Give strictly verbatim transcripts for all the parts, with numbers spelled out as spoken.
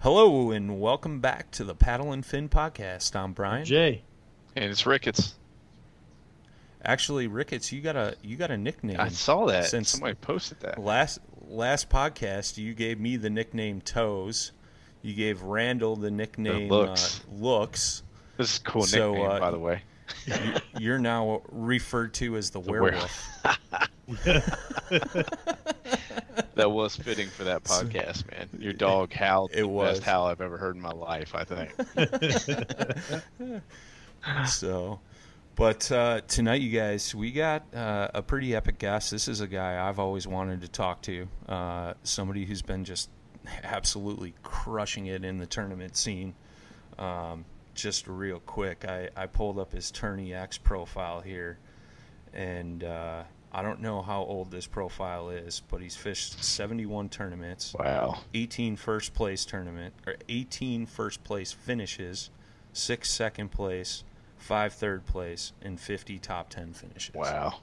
Hello and welcome back to the Paddle and Fin podcast. I'm Brian. Jay. And it's Ricketts. Actually, Ricketts, you got a you got a nickname. I saw that. Since somebody posted that. Last last podcast, you gave me the nickname Toes. You gave Randall the nickname the Looks. Uh, looks. This is a cool so, nickname, uh, by the way. You're now referred to as the, the werewolf. werewolf. That was fitting for that podcast, man. Your dog howled it the was. Best howl I've ever heard in my life, I think. So, but uh, tonight, you guys, we got uh, a pretty epic guest. This is a guy I've always wanted to talk to, uh, somebody who's been just absolutely crushing it in the tournament scene. Um, just real quick, I, I pulled up his Tourney X profile here, and uh, I don't know how old this profile is, but he's fished seventy-one tournaments. Wow. eighteen first place tournament, or eighteen first place finishes, six second place, five third place, and fifty top ten finishes. Wow.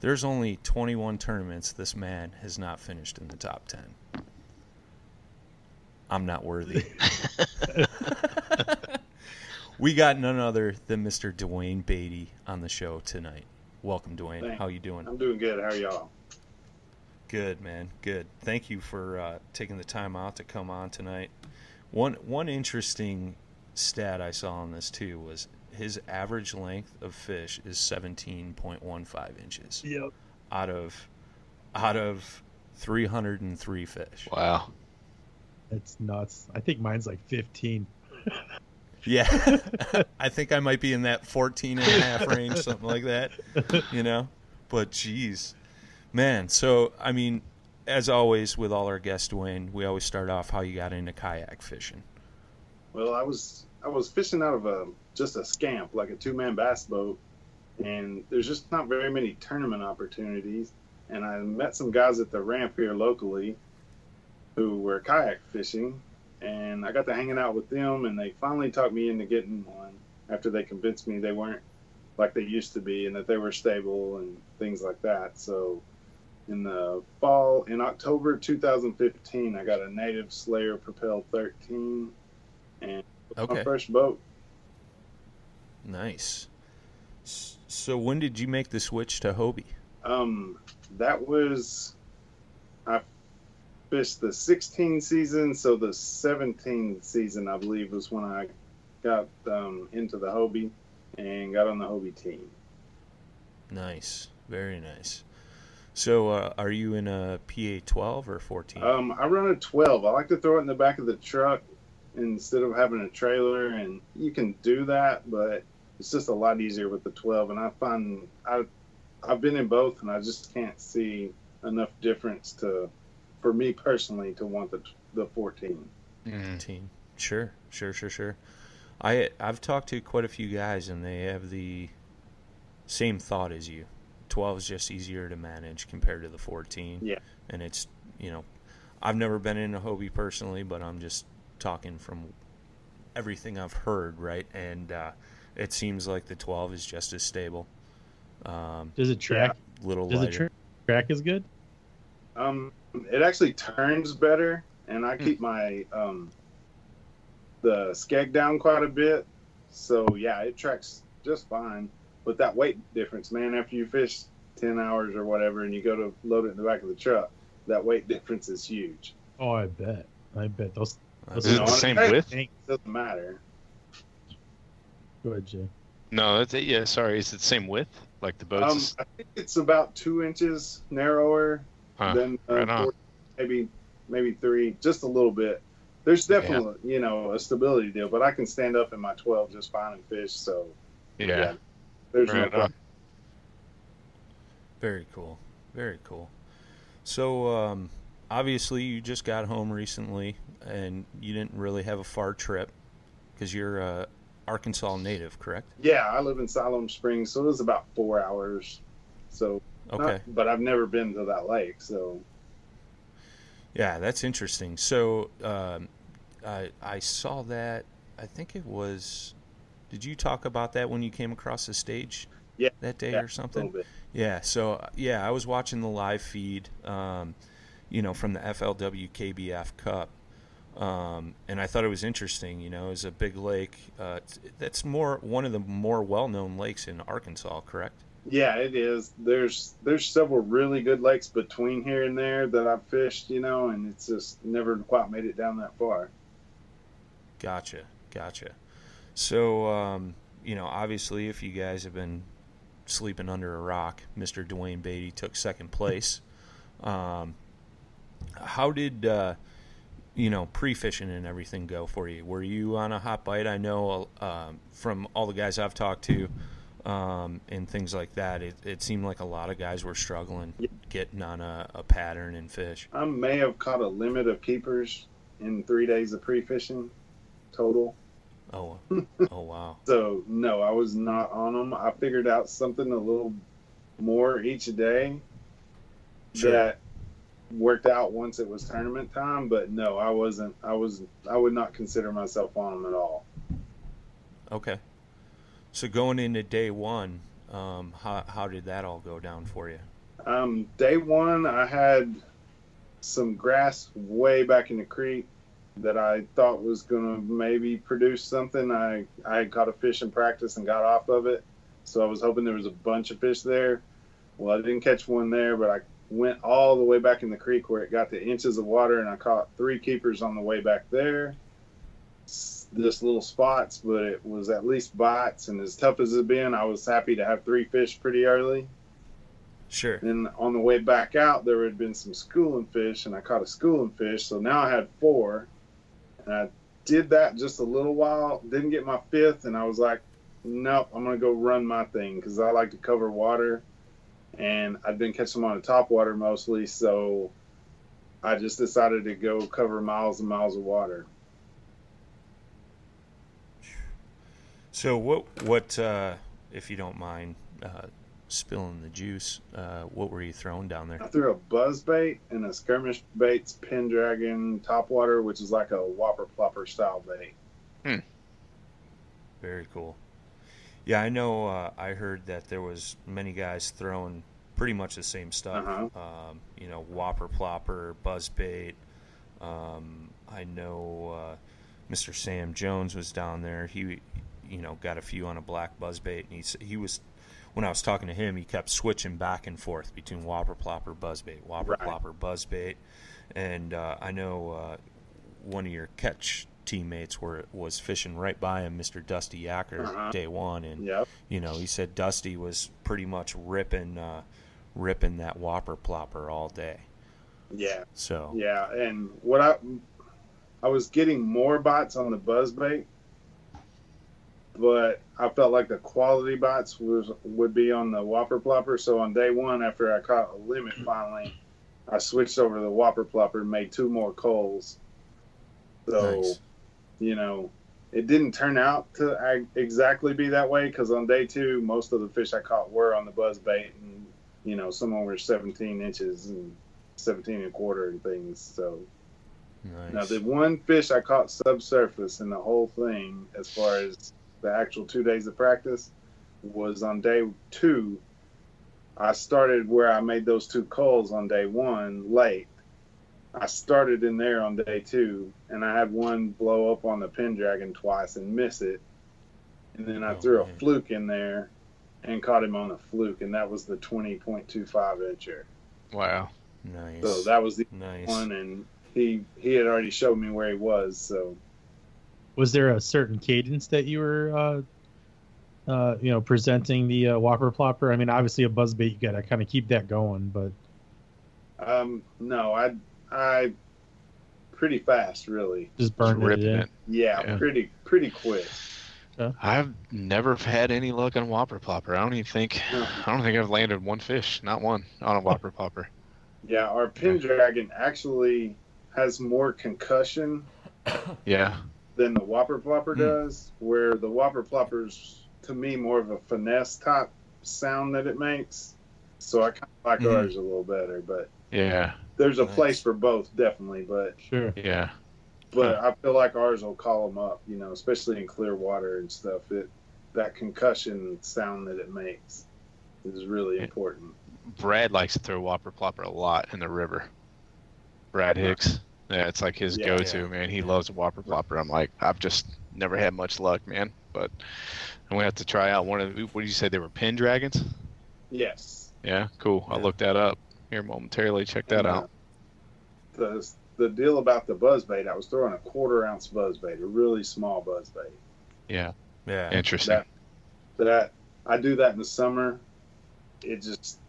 There's only twenty-one tournaments this man has not finished in the top ten. I'm not worthy. We got none other than Mister Dwain Batey on the show tonight. Welcome, Dwain. Thanks. How you doing? I'm doing good. How are y'all? Good, man. Good. Thank you for uh, taking the time out to come on tonight. One one interesting stat I saw on this, too, was his average length of fish is seventeen point one five inches. Yep. Out of, out of three hundred three fish. Wow. That's nuts. I think mine's like fifteen. Yeah, I think I might be in that fourteen and a half range, something like that, you know, but geez, man. So, I mean, as always with all our guests, Dwain, we always start off how you got into kayak fishing. Well, I was, I was fishing out of a, just a scamp, like a two man bass boat. And there's just not very many tournament opportunities. And I met some guys at the ramp here locally who were kayak fishing. And I got to hanging out with them, and they finally talked me into getting one after they convinced me they weren't like they used to be and that they were stable and things like that. So in the fall, in October two thousand fifteen, I got a Native Slayer Propel thirteen, and it was okay. My first boat. Nice. So when did you make the switch to Hobie? Um, that was, I fished the sixteen season, so the seventeen season, I believe, was when I got um, into the Hobie and got on the Hobie team. Nice. Very nice. So uh, are you in a P A twelve or fourteen? Um, I run a twelve. I like to throw it in the back of the truck instead of having a trailer, and you can do that, but it's just a lot easier with the twelve. And I find I, I've been in both, and I just can't see enough difference to, for me personally, to want the the fourteen. Mm. Sure, sure, sure, sure. I I've talked to quite a few guys, and they have the same thought as you. twelve is just easier to manage compared to the fourteen. Yeah. And it's, you know, I've never been in a Hobie personally, but I'm just talking from everything I've heard, right? And uh, it seems like the twelve is just as stable. Um, does it track? Yeah, little does lighter. It tra- track is good? Um, it actually turns better, and I keep my um, the skeg down quite a bit. So, yeah, it tracks just fine. But that weight difference, man, after you fish ten hours or whatever and you go to load it in the back of the truck, that weight difference is huge. Oh, I bet. I bet. Those, those is it the same width? It doesn't matter. Go ahead, Jay. No, that's it. Yeah, sorry. Is it the same width? Like the boats? Um, is... I think it's about two inches narrower huh, than uh, right four, maybe maybe three, just a little bit. There's definitely, yeah. you know, a stability deal, but I can stand up in my twelve just fine and fish, so. Yeah. yeah. There's no problem. Very cool. Very cool. So, um, obviously, you just got home recently, and you didn't really have a far trip because you're an Arkansas native, correct? Yeah, I live in Siloam Springs, so it was about four hours. So, okay. Not, but I've never been to that lake, so. Yeah, that's interesting. So, um, I, I saw that, I think it was... Did you talk about that when you came across the stage yeah, that day yeah, or something? Yeah. So, yeah, I was watching the live feed, um, you know, from the F L W K B F Cup. Um, and I thought it was interesting, you know, it was a big lake. Uh, that's more one of the more well-known lakes in Arkansas, correct? Yeah, it is. There's there's several really good lakes between here and there that I've fished, you know, and it's just never quite made it down that far. Gotcha. Gotcha. So, um, you know, obviously if you guys have been sleeping under a rock, Mister Dwain Batey took second place. Um, how did, uh, you know, pre-fishing and everything go for you? Were you on a hot bite? I know uh, from all the guys I've talked to um, and things like that, it, it seemed like a lot of guys were struggling getting on a, a pattern and fish. I may have caught a limit of keepers in three days of pre-fishing total. Oh, oh wow. So, no, I was not on them. I figured out something a little more each day sure. that worked out once it was tournament time, but no, I wasn't. I was. I would not consider myself on them at all. Okay. So going into day one, um, how, how did that all go down for you? Um, day one, I had some grass way back in the creek that I thought was going to maybe produce something. I, I caught a fish in practice and got off of it. So I was hoping there was a bunch of fish there. Well, I didn't catch one there, but I went all the way back in the creek where it got to inches of water, and I caught three keepers on the way back there. Just little spots, but it was at least bites. And as tough as it's been, I was happy to have three fish pretty early. Sure. And on the way back out, there had been some schooling fish, and I caught a schooling fish. So now I had four. And I did that just a little while, didn't get my fifth, and I was like, nope, I'm going to go run my thing because I like to cover water, and I've been catching them on the top water mostly, so I just decided to go cover miles and miles of water. So what, what uh, if you don't mind uh, spilling the juice, uh, what were you throwing down there? I threw a buzz bait and a Skirmish Baits Pin Dragon topwater, which is like a Whopper Plopper style bait. Hmm. Very cool. Yeah, I know uh, I heard that there was many guys throwing pretty much the same stuff. Uh-huh. Um, you know, Whopper Plopper, buzz bait. Um, I know uh, Mister Sam Jones was down there. He you know, got a few on a black buzzbait. And he's, he was, when I was talking to him, he kept switching back and forth between Whopper Plopper, buzzbait, Whopper right. Plopper, buzzbait. And uh, I know uh, one of your Ketch teammates were was fishing right by him, Mister Dusty Yacker, uh-huh. day one. And, yep. you know, he said Dusty was pretty much ripping uh, ripping that Whopper Plopper all day. Yeah. So. Yeah, and what I I was getting more bites on the buzzbait, but I felt like the quality bites was would be on the Whopper Plopper. So on day one, after I caught a limit finally, I switched over to the Whopper Plopper and made two more culls. So, nice. You know, it didn't turn out to ag- exactly be that way, because on day two, most of the fish I caught were on the buzzbait, and, you know, some of them were seventeen inches and seventeen and a quarter and things. So, nice. Now the one fish I caught subsurface in the whole thing, as far as the actual two days of practice, was on day two. I started where I made those two culls on day one late. I started in there on day two, and I had one blow up on the Pin Dragon twice and miss it. And then I oh, threw a man. fluke in there and caught him on a fluke, and that was the twenty point two five incher. Wow. Nice. So that was the nice. one, and he he had already showed me where he was. So, was there a certain cadence that you were, uh, uh, you know, presenting the uh, Whopper Plopper? I mean, obviously a buzzbait, you got to kind of keep that going, but um, no, I I pretty fast, really. Just burned it in. It. Yeah, yeah, pretty pretty quick. Huh? I've never had any luck on Whopper Plopper. I don't even think no. I don't think I've landed one fish, not one, on a Whopper Plopper. Yeah, our Pin Dragon actually has more concussion yeah. than the Whopper Plopper does, mm. where the Whopper Plopper's, to me, more of a finesse-type sound that it makes. So I kind of like mm. ours a little better, but yeah, there's a nice. place for both, definitely. But sure, yeah. But yeah. I feel like ours will call them up, you know, especially in clear water and stuff. It That concussion sound that it makes is really yeah. important. Brad likes to throw Whopper Plopper a lot in the river. Brad Hicks. Yeah, it's like his yeah, go-to, yeah. man. He yeah. loves Whopper Plopper. I'm like, I've just never had much luck, man. But I'm going to have to try out one of the, what did you say, they were Pin Dragons? Yes. Yeah, cool. Yeah. I'll look that up here momentarily. Check that yeah. out. The, the deal about the buzzbait, I was throwing a quarter-ounce buzzbait, a really small buzzbait. Yeah. Yeah. Interesting. That, that I do that in the summer. It just...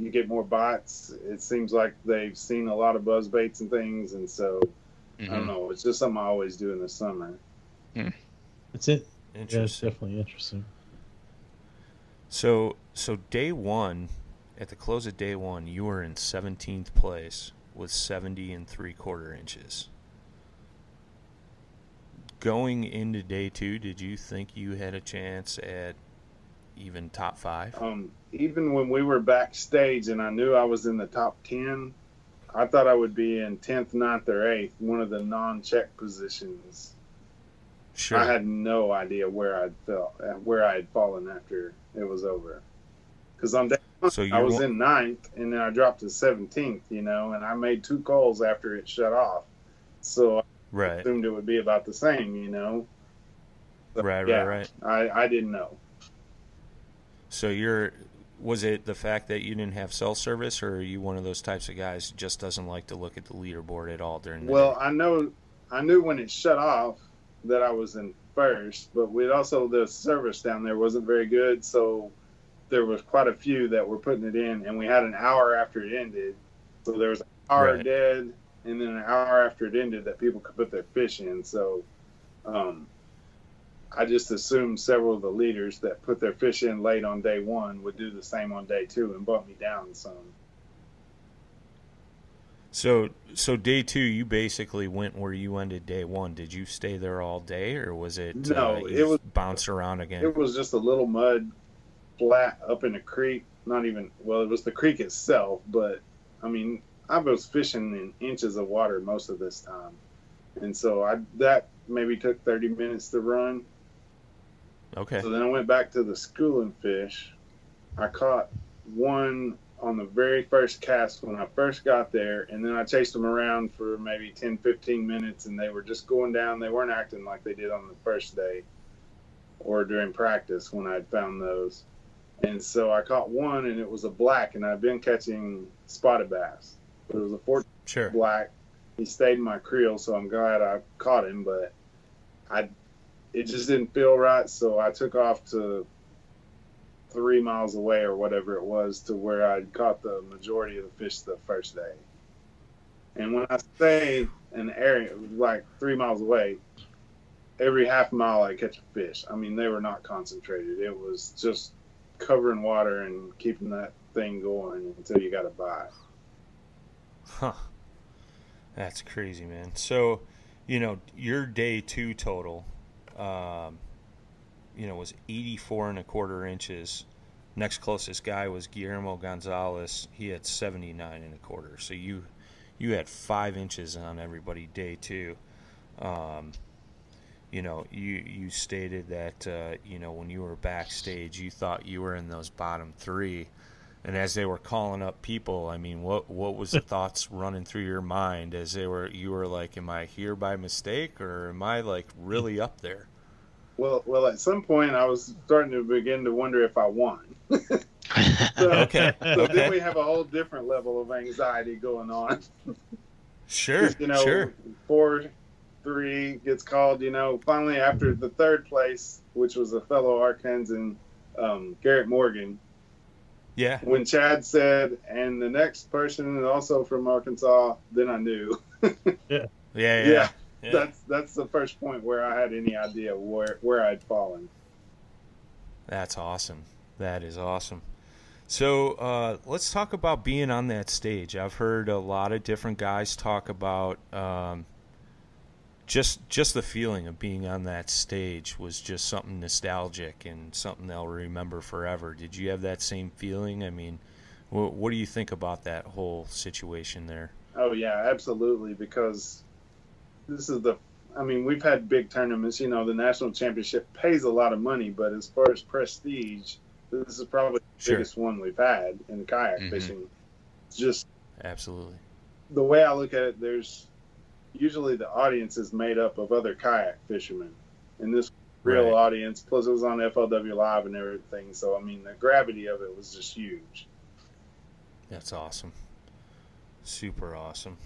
You get more bites. It seems like they've seen a lot of buzzbaits and things, and so mm-hmm. I don't know. It's just something I always do in the summer. Mm. That's it. Interesting. Yeah, it's definitely interesting. So, so day one, at the close of day one, you were in seventeenth place with seventy and three quarter inches. Going into day two, did you think you had a chance at even top five? Um, even when we were backstage and I knew I was in the top ten, I thought I would be in tenth, ninth, or eighth, one of the non-check positions. Sure. I had no idea where I felt, where I had fallen after it was over. Because on day one, so I was won- in ninth, and then I dropped to seventeenth, you know, and I made two calls after it shut off. So I right. assumed it would be about the same, you know. So, right, yeah, right, right. I, I didn't know. So you're, was it the fact that you didn't have cell service, or are you one of those types of guys who just doesn't like to look at the leaderboard at all during the Well, day? I know, I knew when it shut off that I was in first, but we'd also, the service down there wasn't very good, so there was quite a few that were putting it in, and we had an hour after it ended, so there was an hour right. dead, and then an hour after it ended that people could put their fish in, so... um I just assumed several of the leaders that put their fish in late on day one would do the same on day two and bump me down some. So, so day two, you basically went where you ended day one. Did you stay there all day, or was it no? Uh, it was bounce around again. It was just a little mud flat up in a creek. Not even well, it was the creek itself, but I mean, I was fishing in inches of water most of this time, and so I that maybe took thirty minutes to run. Okay. So then I went back to the schooling fish. I caught one on the very first cast when I first got there, and then I chased them around for maybe ten, fifteen minutes, and they were just going down. They weren't acting like they did on the first day. or during practice when I found those. And so I caught one, and it was a black, and I've been catching spotted bass. But it was a fourteen sure. black. He stayed in my creel, so I'm glad I caught him, but I it just didn't feel right, so I took off to three miles away or whatever it was to where I'd caught the majority of the fish the first day. And when I say an area, like three miles away, every half mile I catch a fish. I mean, they were not concentrated. It was just covering water and keeping that thing going until you got a bite. Huh. That's crazy, man. So, you know, your day two total, um, you know, was eighty-four and a quarter inches. Next closest guy was Guillermo Gonzalez. He had seventy-nine and a quarter. So you you had five inches on everybody day two. Um, you know, you, you stated that, uh, you know, when you were backstage, you thought you were in those bottom three. And as they were calling up people, I mean, what what was the thoughts running through your mind as they were? You were like, "Am I here by mistake, or am I like really up there?" Well, well, at some point, I was starting to begin to wonder if I won. so, okay. So okay. Then we have a whole different level of anxiety going on. Sure. You know, sure. Four, three gets called. You know, finally after the third place, which was a fellow Arkansan, um, Garrett Morgan. Yeah. When Chad said, and the next person also from Arkansas, then I knew. yeah. yeah. Yeah, yeah. That's that's the first point where I had any idea where, where I'd fallen. That's awesome. That is awesome. So uh, let's talk about being on that stage. I've heard a lot of different guys talk about um, just just the feeling of being on that stage was just something nostalgic and something they'll remember forever. Did you have that same feeling? I mean, what, what do you think about that whole situation there? Oh, yeah, absolutely, because this is the – I mean, we've had big tournaments. You know, the national championship pays a lot of money, but as far as prestige, this is probably the sure. biggest one we've had in kayak mm-hmm. fishing. It's just – Absolutely. The way I look at it, there's – usually the audience is made up of other kayak fishermen, and this real right. audience, plus it was on F L W Live and everything, so I mean the gravity of it was just huge. That's awesome. Super awesome.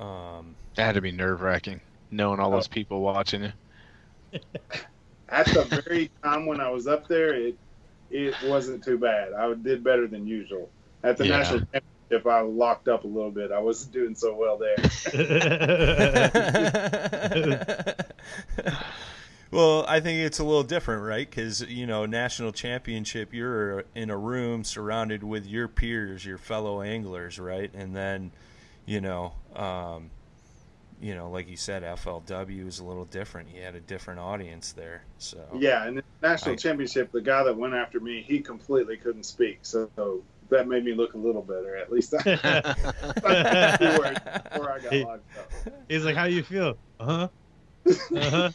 Um, that had to be nerve-wracking, knowing all oh. those people watching you. At the very time when I was up there, it it wasn't too bad. I did better than usual. At the yeah. national championship, if I locked up a little bit, I wasn't doing so well there. Well, I think it's a little different, right? Because, you know, national championship, you're in a room surrounded with your peers, your fellow anglers, right? And then, you know, um, you know, like you said, F L W is a little different. You had a different audience there. So yeah, and the national I, championship, the guy that went after me, he completely couldn't speak, so that made me look a little better, at least. I, I before I got he, locked up. He's like, "How do you feel?" Uh huh. Uh huh.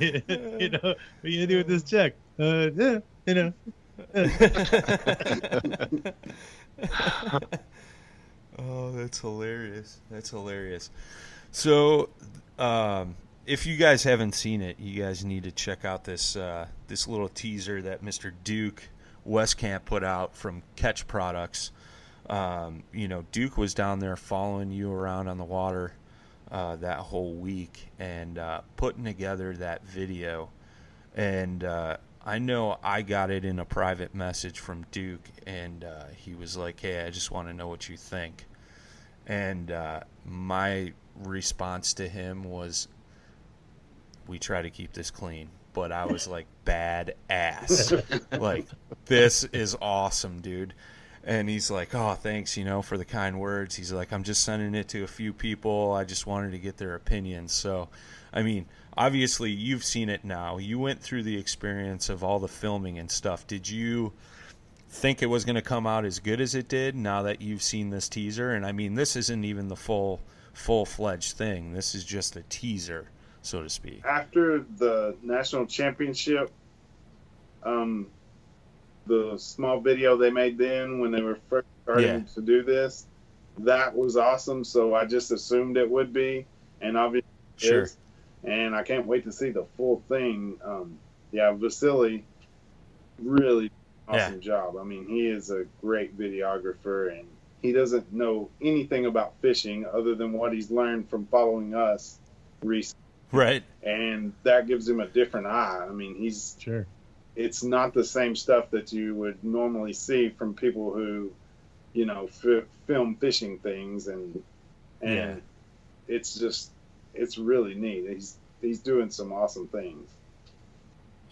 You know, what are you gonna do with this check? Uh, yeah, you know. Oh, that's hilarious! That's hilarious. So, um. if you guys haven't seen it, you guys need to check out this uh, this little teaser that Mister Duke Westcamp put out from Ketch Products. Um, you know, Duke was down there following you around on the water uh, that whole week and uh, putting together that video. And uh, I know I got it in a private message from Duke, and uh, he was like, "Hey, I just want to know what you think." And uh, my response to him was, "We try to keep this clean," but I was like, "Badass!" Like, this is awesome, dude. And he's like, "Oh, thanks, you know, for the kind words." He's like, "I'm just sending it to a few people. I just wanted to get their opinions." So, I mean, obviously you've seen it now. You went through the experience of all the filming and stuff. Did you think it was going to come out as good as it did now that you've seen this teaser? And I mean, this isn't even the full, full-fledged thing. This is just a teaser, so to speak. After the national championship, um, the small video they made then when they were first starting yeah. to do this, that was awesome. So I just assumed it would be, and obviously sure. and I can't wait to see the full thing. Um, yeah, Vasily, really awesome yeah. job. I mean, he is a great videographer, and he doesn't know anything about fishing other than what he's learned from following us recently. Right. And that gives him a different eye. I mean, he's sure. It's not the same stuff that you would normally see from people who, you know, f film fishing things, and and yeah. it's just it's really neat. He's he's doing some awesome things.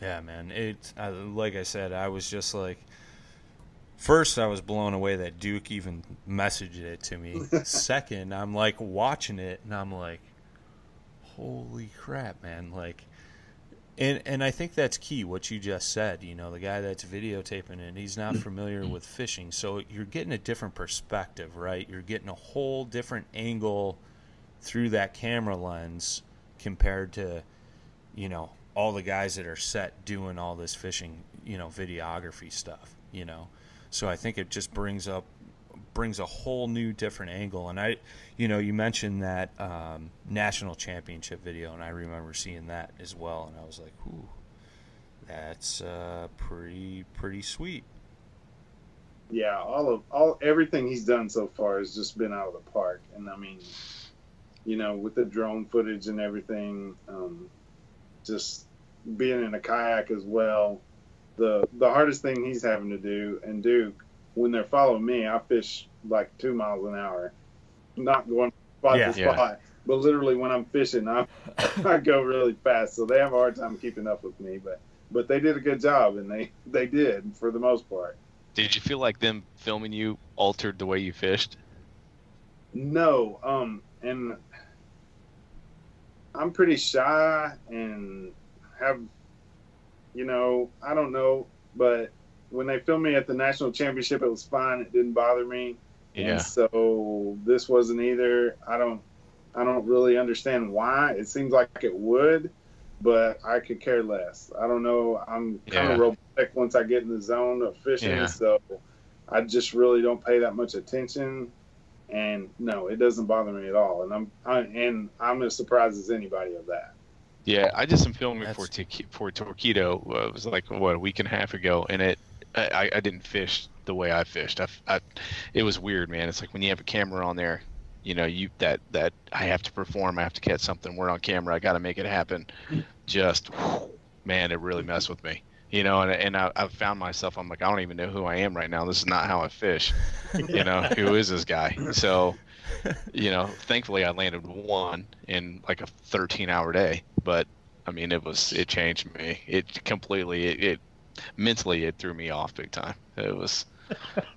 Yeah, man. It I, like I said, I was just like, first I was blown away that Duke even messaged it to me. Second, I'm like watching it and I'm like, holy crap, man! Like. And and I think that's key, what you just said. You know, the guy that's videotaping it, he's not familiar with fishing. So you're getting a different perspective, right? You're getting a whole different angle through that camera lens compared to, you know, all the guys that are set doing all this fishing, you know, videography stuff, you know. So I think it just brings up, brings a whole new different angle. And I, you know, you mentioned that um, national championship video, and I remember seeing that as well, and I was like, ooh, that's uh, pretty pretty sweet. Yeah, all of all everything he's done so far has just been out of the park. And I mean, you know, with the drone footage and everything, um, just being in a kayak as well, the the hardest thing he's having to do, and Duke, when they're following me, I fish like two miles an hour, not going spot yeah, to spot. Yeah. But literally, when I'm fishing, I I go really fast, so they have a hard time keeping up with me. But but they did a good job, and they they did for the most part. Did you feel like them filming you altered the way you fished? No, um, and I'm pretty shy and have, you know, I don't know, but. When they filmed me at the national championship, it was fine. It didn't bother me. Yeah. And so this wasn't either. I don't, I don't really understand why. It seems like it would, but I could care less. I don't know. I'm kind of yeah. robotic once I get in the zone of fishing, yeah. so I just really don't pay that much attention. And no, it doesn't bother me at all. And I'm, I, and I'm as surprised as anybody of that. Yeah, I did some filming That's... for for Torquedo. Uh, it was like what a week and a half ago, and it. I, I didn't fish the way I fished. I, I, it was weird, man. It's like when you have a camera on there, you know, you that that I have to perform. I have to catch something. We're on camera. I got to make it happen. Just, whew, man, it really messed with me, you know. And and I, I found myself. I'm like, I don't even know who I am right now. This is not how I fish, you know. Who is this guy? So, you know, thankfully I landed one in like a thirteen hour day. But I mean, it was it changed me. It completely it. it mentally it threw me off big time. It was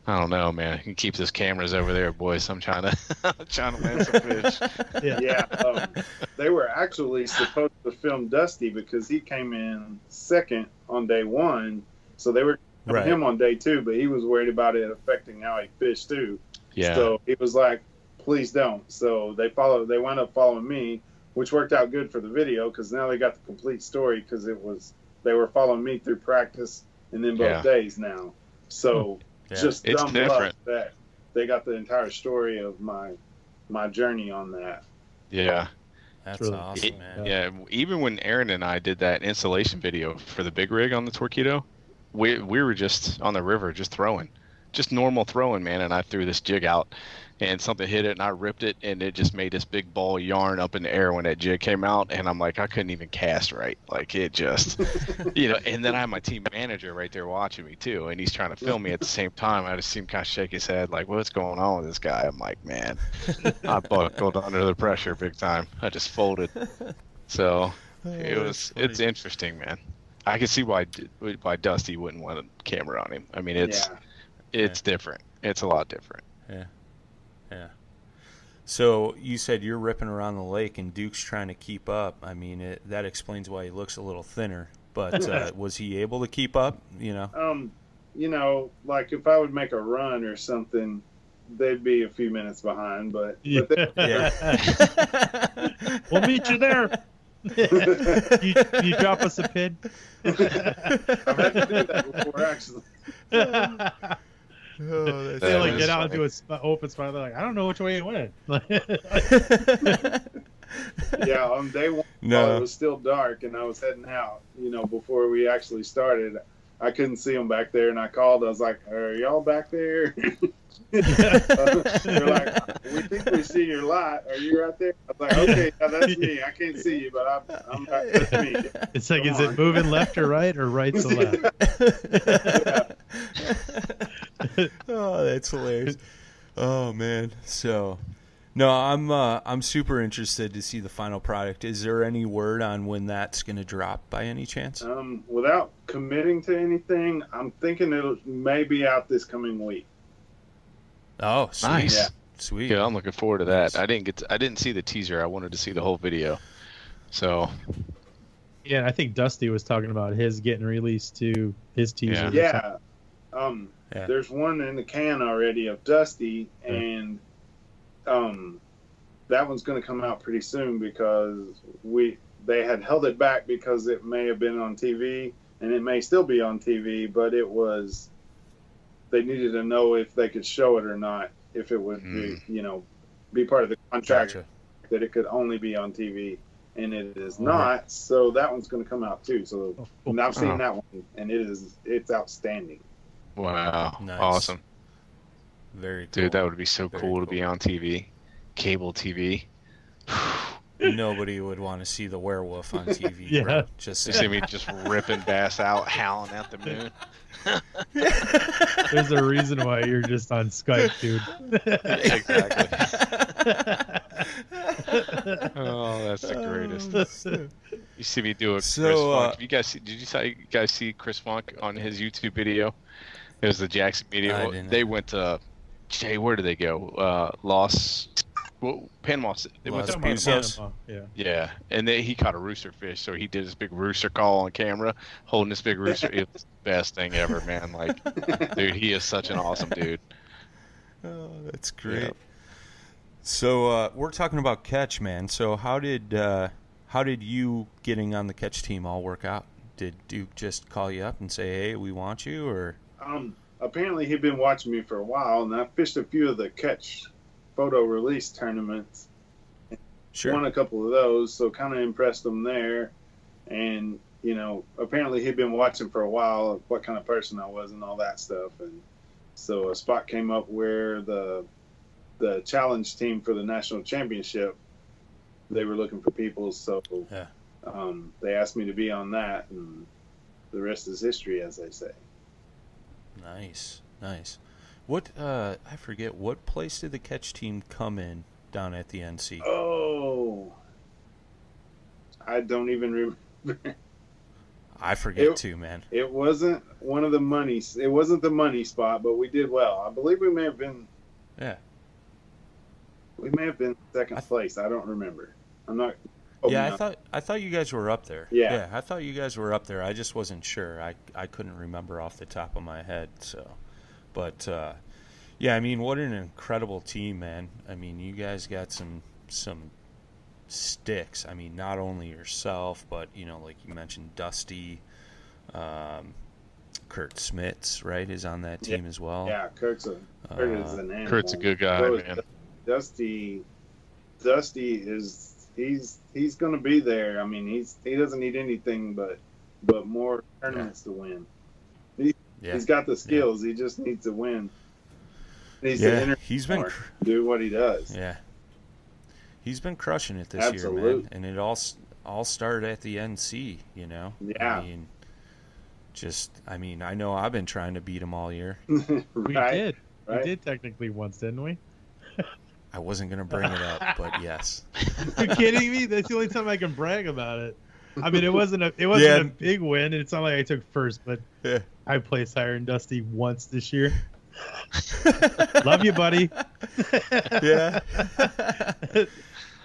I don't know, man. You can keep those cameras over there, boys. I'm trying to I'm trying to land some fish. Yeah, yeah um, they were actually supposed to film Dusty because he came in second on day one, so they were right. him on day two, but he was worried about it affecting how he fished too. Yeah. So it was like, please don't. So they follow. They wound up following me, which worked out good for the video because now they got the complete story because it was. They were following me through practice and then both yeah. days now. So yeah. just it's dumb luck that they got the entire story of my my journey on that. Yeah. That's really awesome, it, man. Yeah. Even when Aaron and I did that installation video for the big rig on the Torquedo, we we were just on the river just throwing. Just normal throwing, man, and I threw this jig out and something hit it and I ripped it and it just made this big ball of yarn up in the air when that jig came out, and I'm like, I couldn't even cast right. Like it just you know, and then I have my team manager right there watching me too, and he's trying to film me at the same time. I just see him kind of shake his head like, what's going on with this guy? I'm like, man, I buckled under the pressure big time. I just folded. So oh, it was it's interesting, man. I can see why why Dusty wouldn't want a camera on him. I mean it's yeah. it's yeah. different. It's a lot different. Yeah. Yeah. So you said you're ripping around the lake and Duke's trying to keep up. I mean, it, that explains why he looks a little thinner. But uh, was he able to keep up, you know? Um, you know, like if I would make a run or something, they'd be a few minutes behind. But, yeah. but they, yeah. We'll meet you there. you, you drop us a pin? I've had to do that before, actually. Oh, that's they like get funny. Out into an open spot. They're like, I don't know which way it went. Yeah, on day one, no. While it was still dark and I was heading out, you know, before we actually started, I couldn't see them back there, and I called. I was like, are y'all back there? They're like, we think we see your light. Are you right there? I was like, okay, now that's me. I can't see you, but I'm, I'm back. That's me. It's like, Come is on. It moving left or right or right to left? Yeah. Oh, that's hilarious. Oh, man. So, no, I'm, uh, I'm super interested to see the final product. Is there any word on when that's going to drop by any chance? Um, without committing to anything, I'm thinking it'll may be out this coming week. Oh, sweet. Nice. Yeah. Sweet. Yeah, I'm looking forward to that. I didn't get to, I didn't see the teaser. I wanted to see the whole video. So yeah, I think Dusty was talking about his getting released to his teaser. Yeah. yeah. Um yeah. There's one in the can already of Dusty, and um that one's going to come out pretty soon because we they had held it back because it may have been on T V, and it may still be on T V, but it was they needed to know if they could show it or not, if it would mm. be, you know, be part of the contract gotcha. That it could only be on T V, and it is All not. Right. So that one's going to come out too. So oh, cool. and I've seen oh. that one, and it is it's outstanding. Wow, nice. Awesome, very cool. Dude. That would be so very cool to cool. be on T V, cable T V. Nobody would want to see the werewolf on T V. Yeah. Bro. Just you see me just ripping bass out, howling at the moon. There's a reason why you're just on Skype, dude. Exactly. Oh, that's the greatest. You see me do a so, Chris uh, Funk. You guys, see, did you, see, you guys see Chris Funk on his YouTube video? It was the Jackson Media. They know. went to Jay. Where did they go? Uh, Los. Well, Panama. They well, went to Panama. Panama. Yeah. Yeah. And they, he caught a rooster fish, so he did his big rooster call on camera, holding this big rooster. It was the best thing ever, man. Like, dude, he is such an awesome dude. Oh, that's great. Yeah. So uh, we're talking about Ketch, man. So how did uh, how did you getting on the Ketch team all work out? Did Duke just call you up and say, "Hey, we want you"? Or um, apparently he'd been watching me for a while, and I fished a few of the Ketch photo release tournaments. Sure. Won a couple of those, so kind of impressed them there. And, you know, apparently he'd been watching for a while what kind of person I was and all that stuff. And so a spot came up where the the challenge team for the national championship, they were looking for people. So yeah. um, they asked me to be on that, and the rest is history, as they say. Nice, nice. What, uh, I forget, what place did the Ketch team come in down at the N C? Oh, I don't even remember. I forget it, too, man. It wasn't one of the money, it wasn't the money spot, but we did well. I believe we may have been, yeah. We may have been second I, place. I don't remember. I'm not. Oh, yeah, I not. thought, I thought you guys were up there. Yeah. Yeah, I thought you guys were up there. I just wasn't sure. I, I couldn't remember off the top of my head, so. But, uh, yeah, I mean, what an incredible team, man. I mean, you guys got some some sticks. I mean, not only yourself, but, you know, like you mentioned, Dusty, um, Kurt Smits, right, is on that team yeah. as well. Yeah, Kurt's a, Kurt uh, is an animal. Kurt's a good guy, so man. Dusty, Dusty is he's he's going to be there. I mean, he's he doesn't need anything but but more tournaments yeah. to win. Yeah. He's got the skills. Yeah. He just needs to win. He needs yeah. to he's been cr- do what he does. Yeah, he's been crushing it this Absolutely. year, man. And it all all started at the N C, you know. Yeah. I mean, just I mean, I know I've been trying to beat him all year. right. We did. Right. We did technically once, didn't we? I wasn't gonna bring it up, but yes. You're kidding me? That's the only time I can brag about it. I mean, it wasn't a it wasn't yeah. a big win, and it's not like I took first, but. Yeah. I placed higher than Dusty once this year. Love you, buddy. Yeah.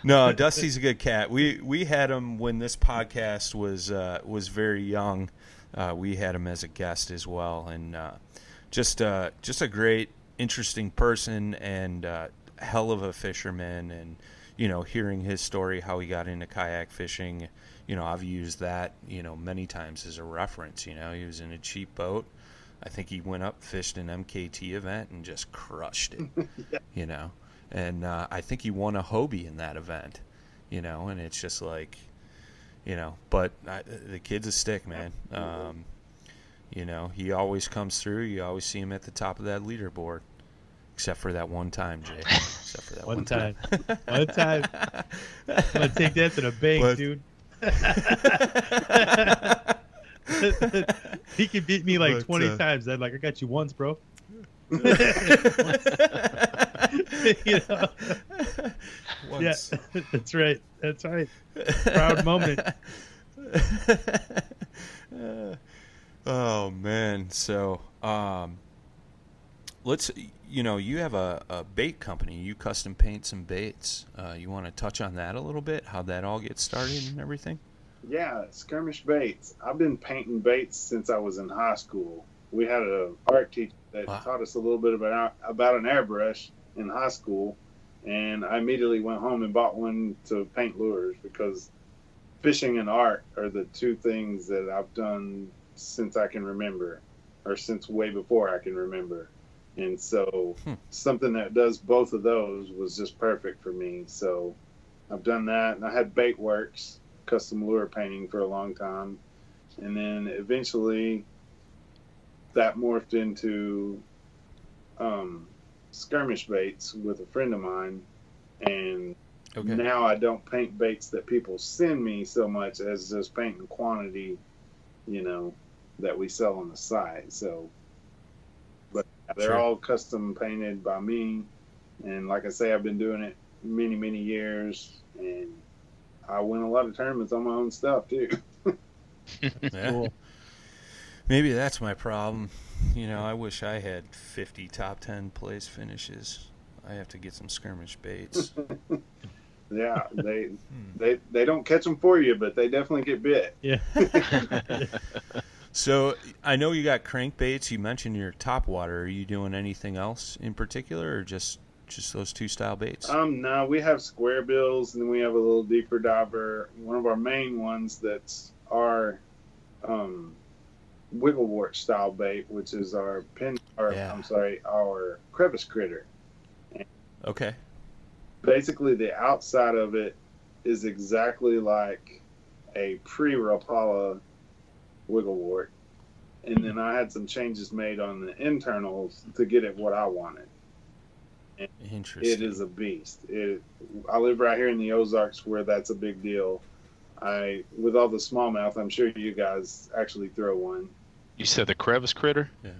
No, Dusty's a good cat. We we had him when this podcast was uh, was very young. Uh, we had him as a guest as well, and uh, just uh, just a great, interesting person, and uh, hell of a fisherman. And you know, hearing his story, how he got into kayak fishing. You know, I've used that, you know, many times as a reference. You know, he was in a cheap boat. I think he went up, fished an M K T event, and just crushed it, yeah. you know. And uh, I think he won a Hobie in that event, you know, and it's just like, you know, but I, the kid's a stick, man. Um, you know, he always comes through. You always see him at the top of that leaderboard, except for that one time, Jay. Except for that one, one time. time. One time. I'm going to take that to the bank, but... dude. He could beat me like but, twenty uh... times. I'm like, I got you once, bro. You know? Once. Yeah, that's right. That's right. Proud moment. Oh man. So, um, let's. You know, you have a, a bait company. You custom paint some baits. Uh, you want to touch on that a little bit? How that all gets started and everything? Yeah, Skirmish Baits. I've been painting baits since I was in high school. We had an art teacher that wow. taught us a little bit about about an airbrush in high school, and I immediately went home and bought one to paint lures, because fishing and art are the two things that I've done since I can remember, or since way before I can remember. And so hmm. something that does both of those was just perfect for me. So I've done that, and I had Bait Works, custom lure painting, for a long time. And then eventually that morphed into um, Skirmish Baits with a friend of mine, and okay. now I don't paint baits that people send me so much as just painting quantity, you know, that we sell on the site. So, but they're sure. all custom painted by me, and like I say, I've been doing it many, many years, and I win a lot of tournaments on my own stuff too. That's cool. Maybe that's my problem. You know, I wish I had fifty top ten place finishes. I have to get some Skirmish Baits. Yeah, they hmm. they they don't catch them for you, but they definitely get bit. Yeah. So I know you got crankbaits. You mentioned your top water. Are you doing anything else in particular, or just just those two style baits? Um, no, we have square bills, and then we have a little deeper diver. One of our main ones that's our um. Wiggle Wart style bait, which is our pin, or yeah. I'm sorry, our Crevice Critter. And okay. basically, the outside of it is exactly like a pre-Rapala Wiggle Wart, and then I had some changes made on the internals to get it what I wanted. And interesting. It is a beast. It. I live right here in the Ozarks, where that's a big deal. I, with all the smallmouth, I'm sure you guys actually throw one. You said the Crevice Critter? Yeah.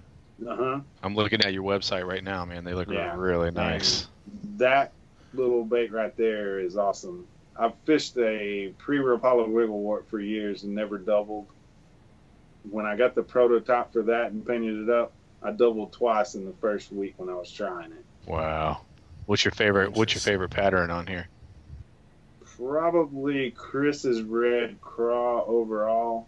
Uh-huh. I'm looking at your website right now, man. They look yeah. really nice. And that little bait right there is awesome. I've fished a pre-Rapala Wiggle Wart for years and never doubled. When I got the prototype for that and painted it up, I doubled twice in the first week when I was trying it. Wow. What's your favorite, what's your favorite pattern on here? Probably Chris's Red Craw overall.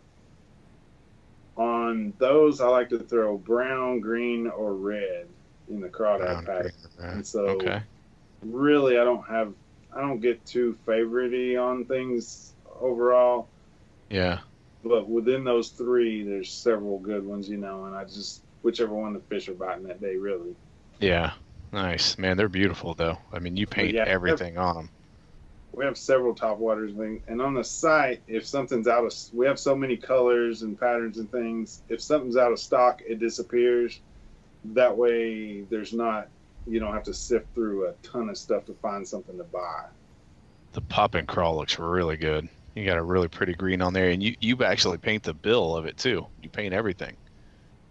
On those, I like to throw brown, green, or red in the crawdad pattern. And so, okay. really, I don't have, I don't get too favoritey on things overall. Yeah. But within those three, there's several good ones, you know, and I just, whichever one the fish are biting that day, really. Yeah. Nice. Man, they're beautiful, though. I mean, you paint yeah, everything on them. We have several topwaters, things, and on the site, if something's out of, we have so many colors and patterns and things. If something's out of stock, it disappears. That way, there's not, you don't have to sift through a ton of stuff to find something to buy. The pop and crawl looks really good. You got a really pretty green on there, and you you actually paint the bill of it too. You paint everything.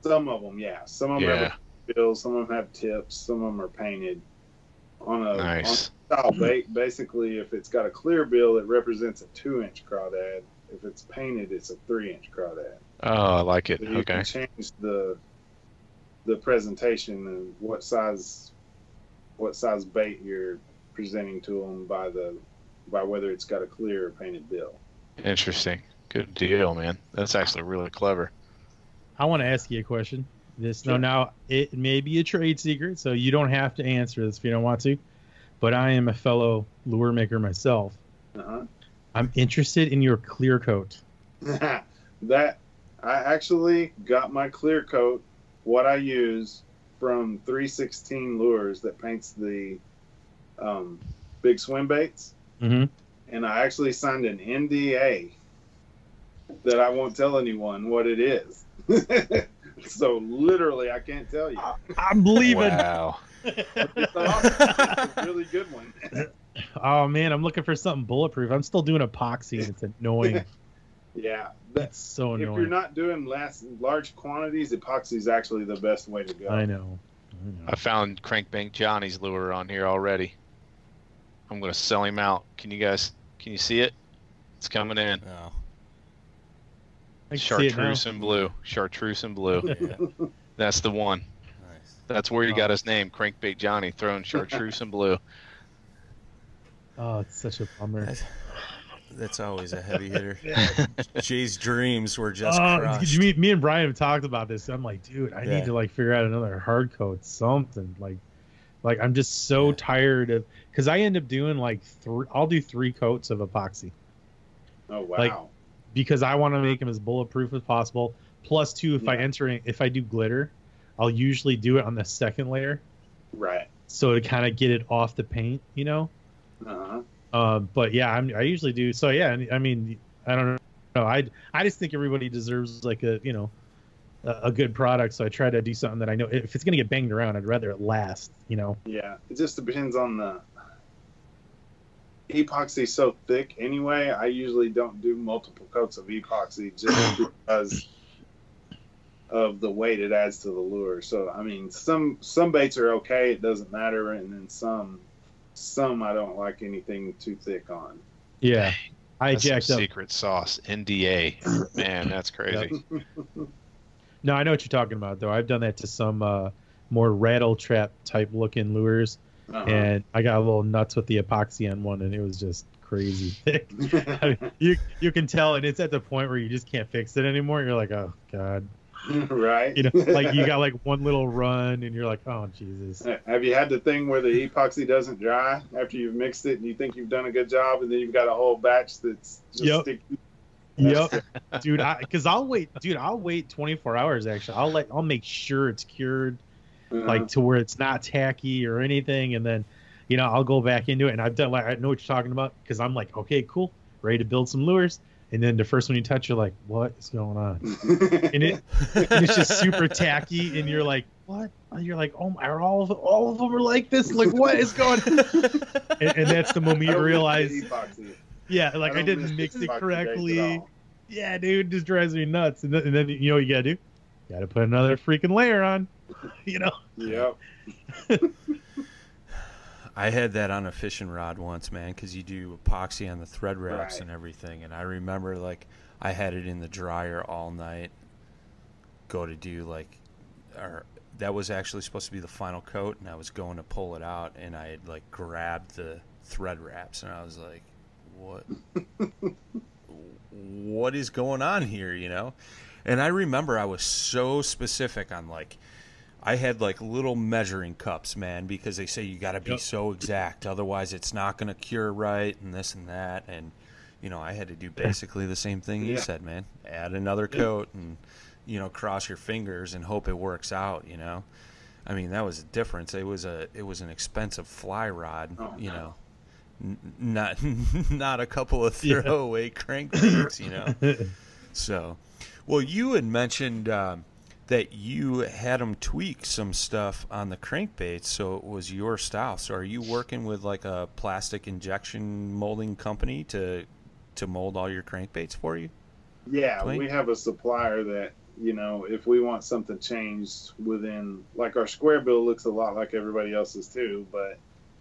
Some of them, yeah. Some of them yeah. have bills. Some of them have tips. Some of them are painted. On a, nice. on a style bait, basically, if it's got a clear bill, it represents a two-inch crawdad. If it's painted, it's a three-inch crawdad. Oh, I like it. So you okay. can change the the presentation and what size what size bait you're presenting to them by the by whether it's got a clear or painted bill. Interesting. Good deal, man. That's actually really clever. I want to ask you a question. This sure. no, now it may be a trade secret, so you don't have to answer this if you don't want to. But I am a fellow lure maker myself. Uh-huh. I'm interested in your clear coat. That I actually got my clear coat, what I use from three sixteen Lures that paints the um, big swim baits. Mm-hmm. and I actually signed an N D A that I won't tell anyone what it is. So literally, I can't tell you. I, I'm leaving. Wow. It's awesome. It's a really good one. Oh man, I'm looking for something bulletproof. I'm still doing epoxy. It's annoying. Yeah, that's so annoying. If you're not doing last, large quantities, epoxy is actually the best way to go. I know. I know. I found Crankbait Johnny's lure on here already. I'm gonna sell him out. Can you guys? Can you see it? It's coming in. Oh. Chartreuse and blue. Chartreuse and blue. Yeah. That's the one. Nice. That's where he got his name, Crankbait Johnny, throwing chartreuse and blue. Oh, it's such a bummer. That's, that's always a heavy hitter. Yeah. Jay's dreams were just oh, crushed. Me, me and Brian have talked about this. I'm like, dude, I yeah. need to like figure out another hard coat, something. Like, like I'm just so yeah. tired of – because I end up doing like three – I'll do three coats of epoxy. Oh, wow. Like, because I want to make them as bulletproof as possible. Plus, two, if yeah. I enter in, if I do glitter, I'll usually do it on the second layer. Right. So to kind of get it off the paint, you know? Uh-huh. Uh, but, yeah, I'm, I usually do. So, yeah, I mean, I don't know. I, I just think everybody deserves, like, a, you know, a, a good product. So I try to do something that I know. If it's going to get banged around, I'd rather it last, you know? Yeah. It just depends on the... Epoxy is so thick anyway. I usually don't do multiple coats of epoxy just because of the weight it adds to the lure. So I mean, some some baits are okay, it doesn't matter, and then some some I don't like anything too thick on. Yeah, I that's jacked up secret sauce N D A. Man, that's crazy. Yep. No, I know what you're talking about though. I've done that to some uh, more rattle trap type looking lures. Uh-huh. And I got a little nuts with the epoxy on one, and it was just crazy thick. I mean, you you can tell, and it's at the point where you just can't fix it anymore. You're like, oh god, right? You know, like you got like one little run, and you're like, oh Jesus. Have you had the thing where the epoxy doesn't dry after you've mixed it, and you think you've done a good job, and then you've got a whole batch that's just yep. sticky? Yep, dude. Because I'll wait, dude. I'll wait twenty-four hours. Actually, I'll let I'll make sure it's cured. Uh-huh. Like to where it's not tacky or anything, and then, you know, I'll go back into it. And I've done like I know what you're talking about because I'm like, okay, cool, ready to build some lures. And then the first one you touch, you're like, what is going on? and it and it's just super tacky, and you're like, what? And you're like, oh, are all of all of them are like this? Like, what is going on? and, and that's the moment you realize, yeah, like I, I didn't mix it correctly. Yeah, dude, it just drives me nuts. And then, and then you know what you gotta do? You gotta put another freaking layer on. You know. Yep. I had that on a fishing rod once, man, because you do epoxy on the thread wraps right. and everything. And I remember, like, I had it in the dryer all night. Go to do like, or that was actually supposed to be the final coat, and I was going to pull it out, and I had like grabbed the thread wraps, and I was like, what? What is going on here? You know. And I remember I was so specific on like. I had like little measuring cups, man, because they say you got to be yep. so exact, otherwise it's not going to cure right, and this and that, and you know I had to do basically the same thing yeah. you said, man. Add another yeah. coat, and you know cross your fingers and hope it works out. You know, I mean that was a difference. It was a it was an expensive fly rod, oh, you no. know, N not not a couple of throwaway yeah. crankbaits, you know. So, well, you had mentioned. Um, that you had them tweak some stuff on the crankbaits so it was your style. So are you working with like a plastic injection molding company to to mold all your crankbaits for you? Yeah, Plane? we have a supplier that, you know, if we want something changed within, like our square bill looks a lot like everybody else's too, but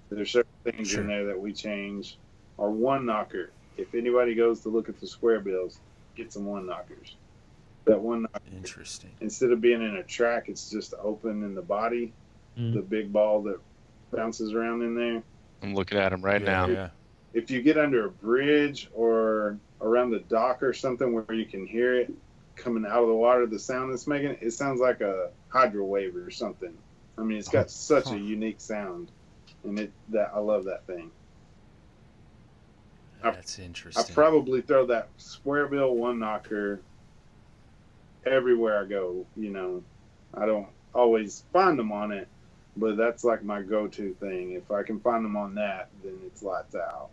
there's certain things sure. in there that we change. Our one knocker, if anybody goes to look at the square bills, get some one knockers. That one knocker, interesting. Instead of being in a track, it's just open in the body, mm. the big ball that bounces around in there. I'm looking at him right yeah, now. Yeah. If you get under a bridge or around the dock or something where you can hear it coming out of the water, the sound it's making, it sounds like a hydro wave or something. I mean, it's got oh, such huh. a unique sound, and it that I love that thing. That's I, interesting. I probably throw that square bill one knocker. Everywhere I go, you know, I don't always find them on it, but that's like my go-to thing. If I can find them on that, then it's lights out.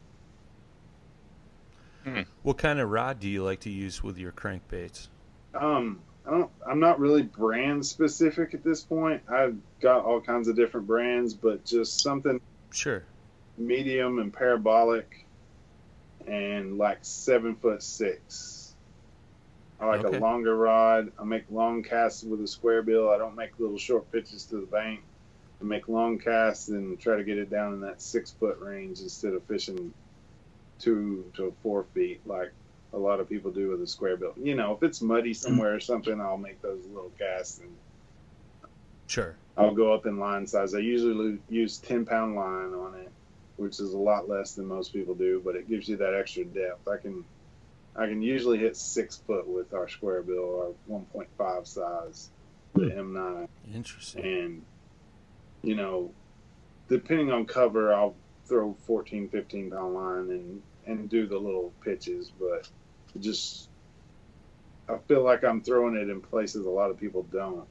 Hmm. What kind of rod do you like to use with your crankbaits? Um, I don't, I'm not really brand specific at this point. I've got all kinds of different brands, but just something sure medium and parabolic and like seven foot six. I like okay. a longer rod. I make long casts with a square bill. I don't make little short pitches to the bank. I make long casts and try to get it down in that six foot range instead of fishing two to four feet like a lot of people do with a square bill. You know, if it's muddy somewhere or something, I'll make those little casts and sure I'll go up in line size. I usually use ten pound line on it, which is a lot less than most people do, but it gives you that extra depth. I can I can usually hit six foot with our square bill or one point five size, the M nine. Interesting. And, you know, depending on cover, I'll throw fourteen, fifteen pound line and, and do the little pitches, but just I feel like I'm throwing it in places a lot of people don't,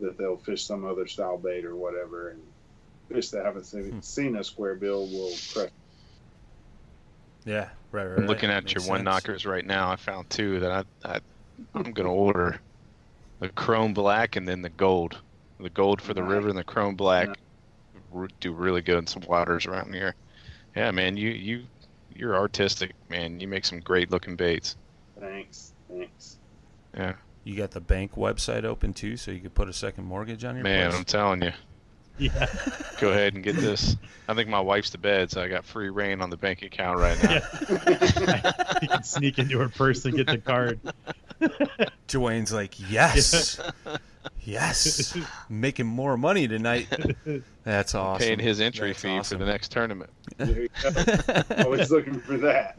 that they'll fish some other style bait or whatever, and fish that haven't seen, hmm. seen a square bill will crush. Yeah, right, right. I'm looking right. at that your one sense. knockers right now. I found two that I, I I'm gonna order, the chrome black and then the gold, the gold for the right. river and the chrome black. No. Do really good in some waters around here. Yeah, man, you you you're artistic, man. You make some great looking baits. Thanks, thanks. Yeah. You got the bank website open too, so you could put a second mortgage on your man. Place? I'm telling you. Yeah. Go ahead and get this. I think my wife's to bed, so I got free reign on the bank account right now. Yeah. You can sneak into her purse and get the card. Dwayne's like, yes. Yeah. Yes, making more money tonight. That's awesome. Paying his entry That's fee awesome. for the next tournament. There you go. Always looking for that.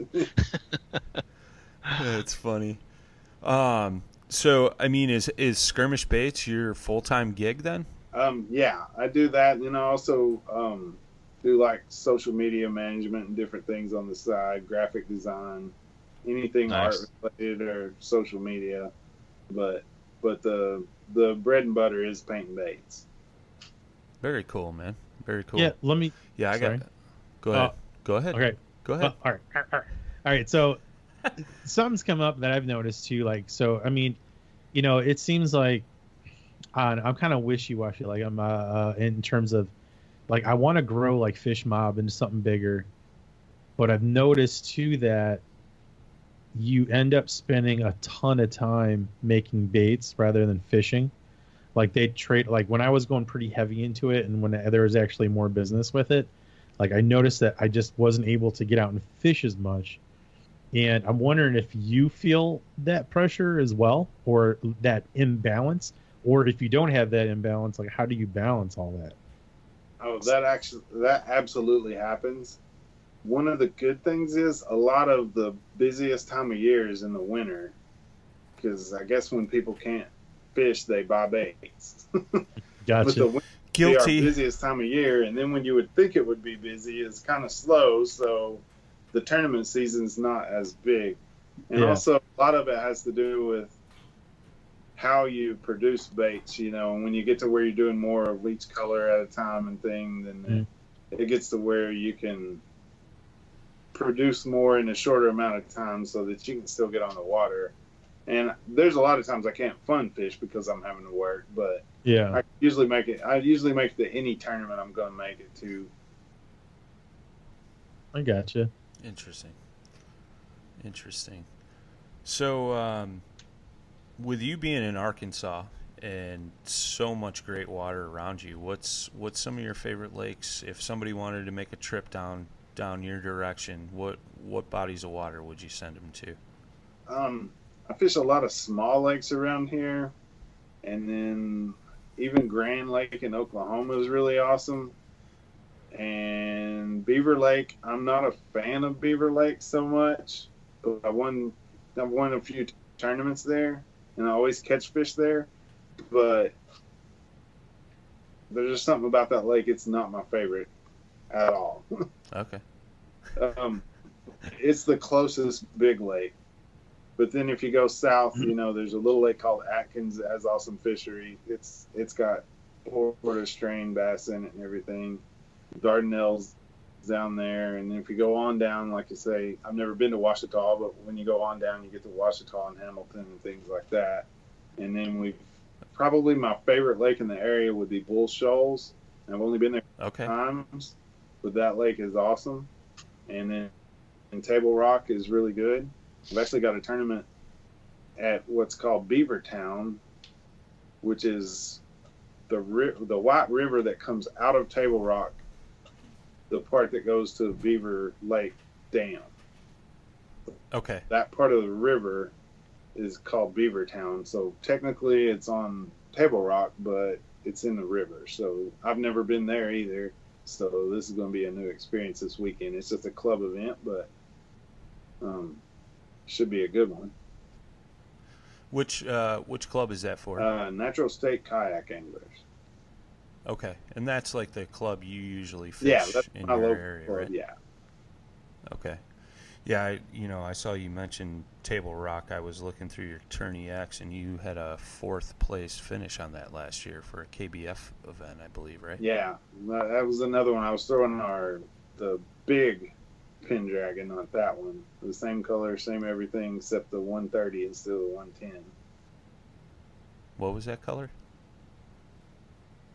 That's funny. Um, so, I mean, is is Skirmish Baits your full-time gig then? Um, yeah, I do that, and I also um, do like social media management and different things on the side, graphic design, anything nice. art-related or social media, but. But the the bread and butter is painting baits. Very cool, man. Very cool. Yeah, let me. Yeah, I sorry. got. Go ahead. Uh, Go ahead. Okay. Go ahead. Uh, all right. All right. All right. So, something's come up that I've noticed too. Like, so I mean, you know, it seems like uh, I'm kind of wishy-washy. Like, I'm uh, uh, in terms of, like, I want to grow like Fish Mob into something bigger, but I've noticed too that you end up spending a ton of time making baits rather than fishing. Like they trade, like when I was going pretty heavy into it and when there was actually more business with it, like I noticed that I just wasn't able to get out and fish as much. And I'm wondering if you feel that pressure as well, or that imbalance, or if you don't have that imbalance, like how do you balance all that? Oh, that actually, that absolutely happens. One of the good things is a lot of the busiest time of year is in the winter, because I guess when people can't fish, they buy baits. Gotcha. But the winter Guilty. Is our busiest time of year, and then when you would think it would be busy, it's kind of slow, so the tournament season's not as big. And yeah. also, a lot of it has to do with how you produce baits, you know, and when you get to where you're doing more of each color at a time and thing, then mm. it gets to where you can produce more in a shorter amount of time so that you can still get on the water. And there's a lot of times I can't fun fish because I'm having to work, but yeah, I usually make it I usually make the any tournament I'm gonna make it to. I gotcha. Interesting. Interesting. So um with you being in Arkansas and so much great water around you, what's what's some of your favorite lakes? If somebody wanted to make a trip down down your direction, what what bodies of water would you send them to? um I fish a lot of small lakes around here, and then even Grand Lake in Oklahoma is really awesome, and Beaver Lake. I'm not a fan of Beaver Lake so much, but I won I've won a few t- tournaments there, and I always catch fish there, but there's just something about that lake. It's not my favorite at all. Okay. Um, it's the closest big lake. But then if you go south, you know, there's a little lake called Atkins that has awesome fishery. It's It's got quarter strain bass in it and everything. Dardanelles down there. And then if you go on down, like you say, I've never been to Ouachita, but when you go on down, you get to Ouachita and Hamilton and things like that. And then we probably my favorite lake in the area would be Bull Shoals. I've only been there okay. times, but that lake is awesome. And then and Table Rock is really good. I've actually got a tournament at what's called Beaver Town, which is the ri the White River that comes out of Table Rock, the part that goes to Beaver Lake Dam. Okay. That part of the river is called Beaver Town. So technically it's on Table Rock, but it's in the river. So I've never been there either. So this is going to be a new experience this weekend. It's just a club event, but um, should be a good one. Which uh, which club is that for? Uh, Natural State Kayak Anglers. Okay, and that's like the club you usually fish yeah, that's in my your local area, club, right? Yeah. Okay. Yeah, I, you know, I saw you mention Table Rock. I was looking through your Tourney X, and you had a fourth place finish on that last year for a K B F event, I believe, right? Yeah, that was another one. I was throwing our the big Pin Dragon on that one. The same color, same everything, except the one thirty instead of the one ten. What was that color?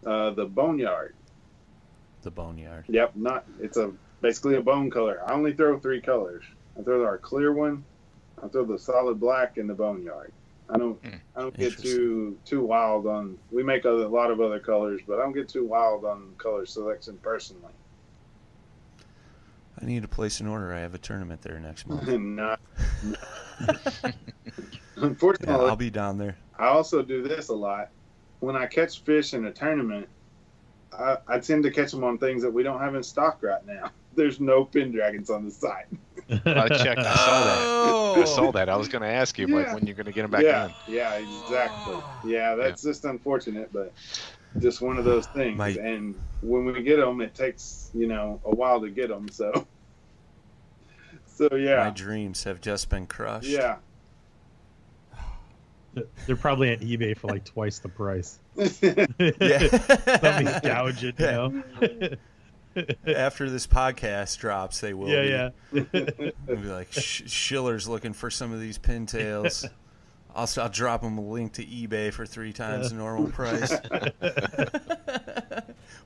Uh, the Boneyard. The Boneyard. Yep, not it's a basically a bone color. I only throw three colors. I throw our clear one, I throw the solid black, and the Boneyard. I don't mm, I don't get too too wild on. We make a lot of other colors, but I don't get too wild on color selection personally. I need to place an order. I have a tournament there next month. Not, unfortunately, yeah, I'll be down there. I also do this a lot. When I catch fish in a tournament, I, I tend to catch them on things that we don't have in stock right now. There's no Pin Dragons on the site. I checked. I saw that. Oh. I saw that. I was going to ask you, yeah. like, when you're going to get them back yeah. in. Yeah, exactly. Yeah, that's yeah. just unfortunate, but just one of those things. My... And when we get them, it takes, you know, a while to get them. So, so yeah. My dreams have just been crushed. Yeah. They're probably on eBay for like twice the price. Yeah. Let me gouge it now. After this podcast drops, they will. Yeah, be. yeah. They'll be like, Schiller's looking for some of these pintails. I'll, I'll drop them a link to eBay for three times the normal price.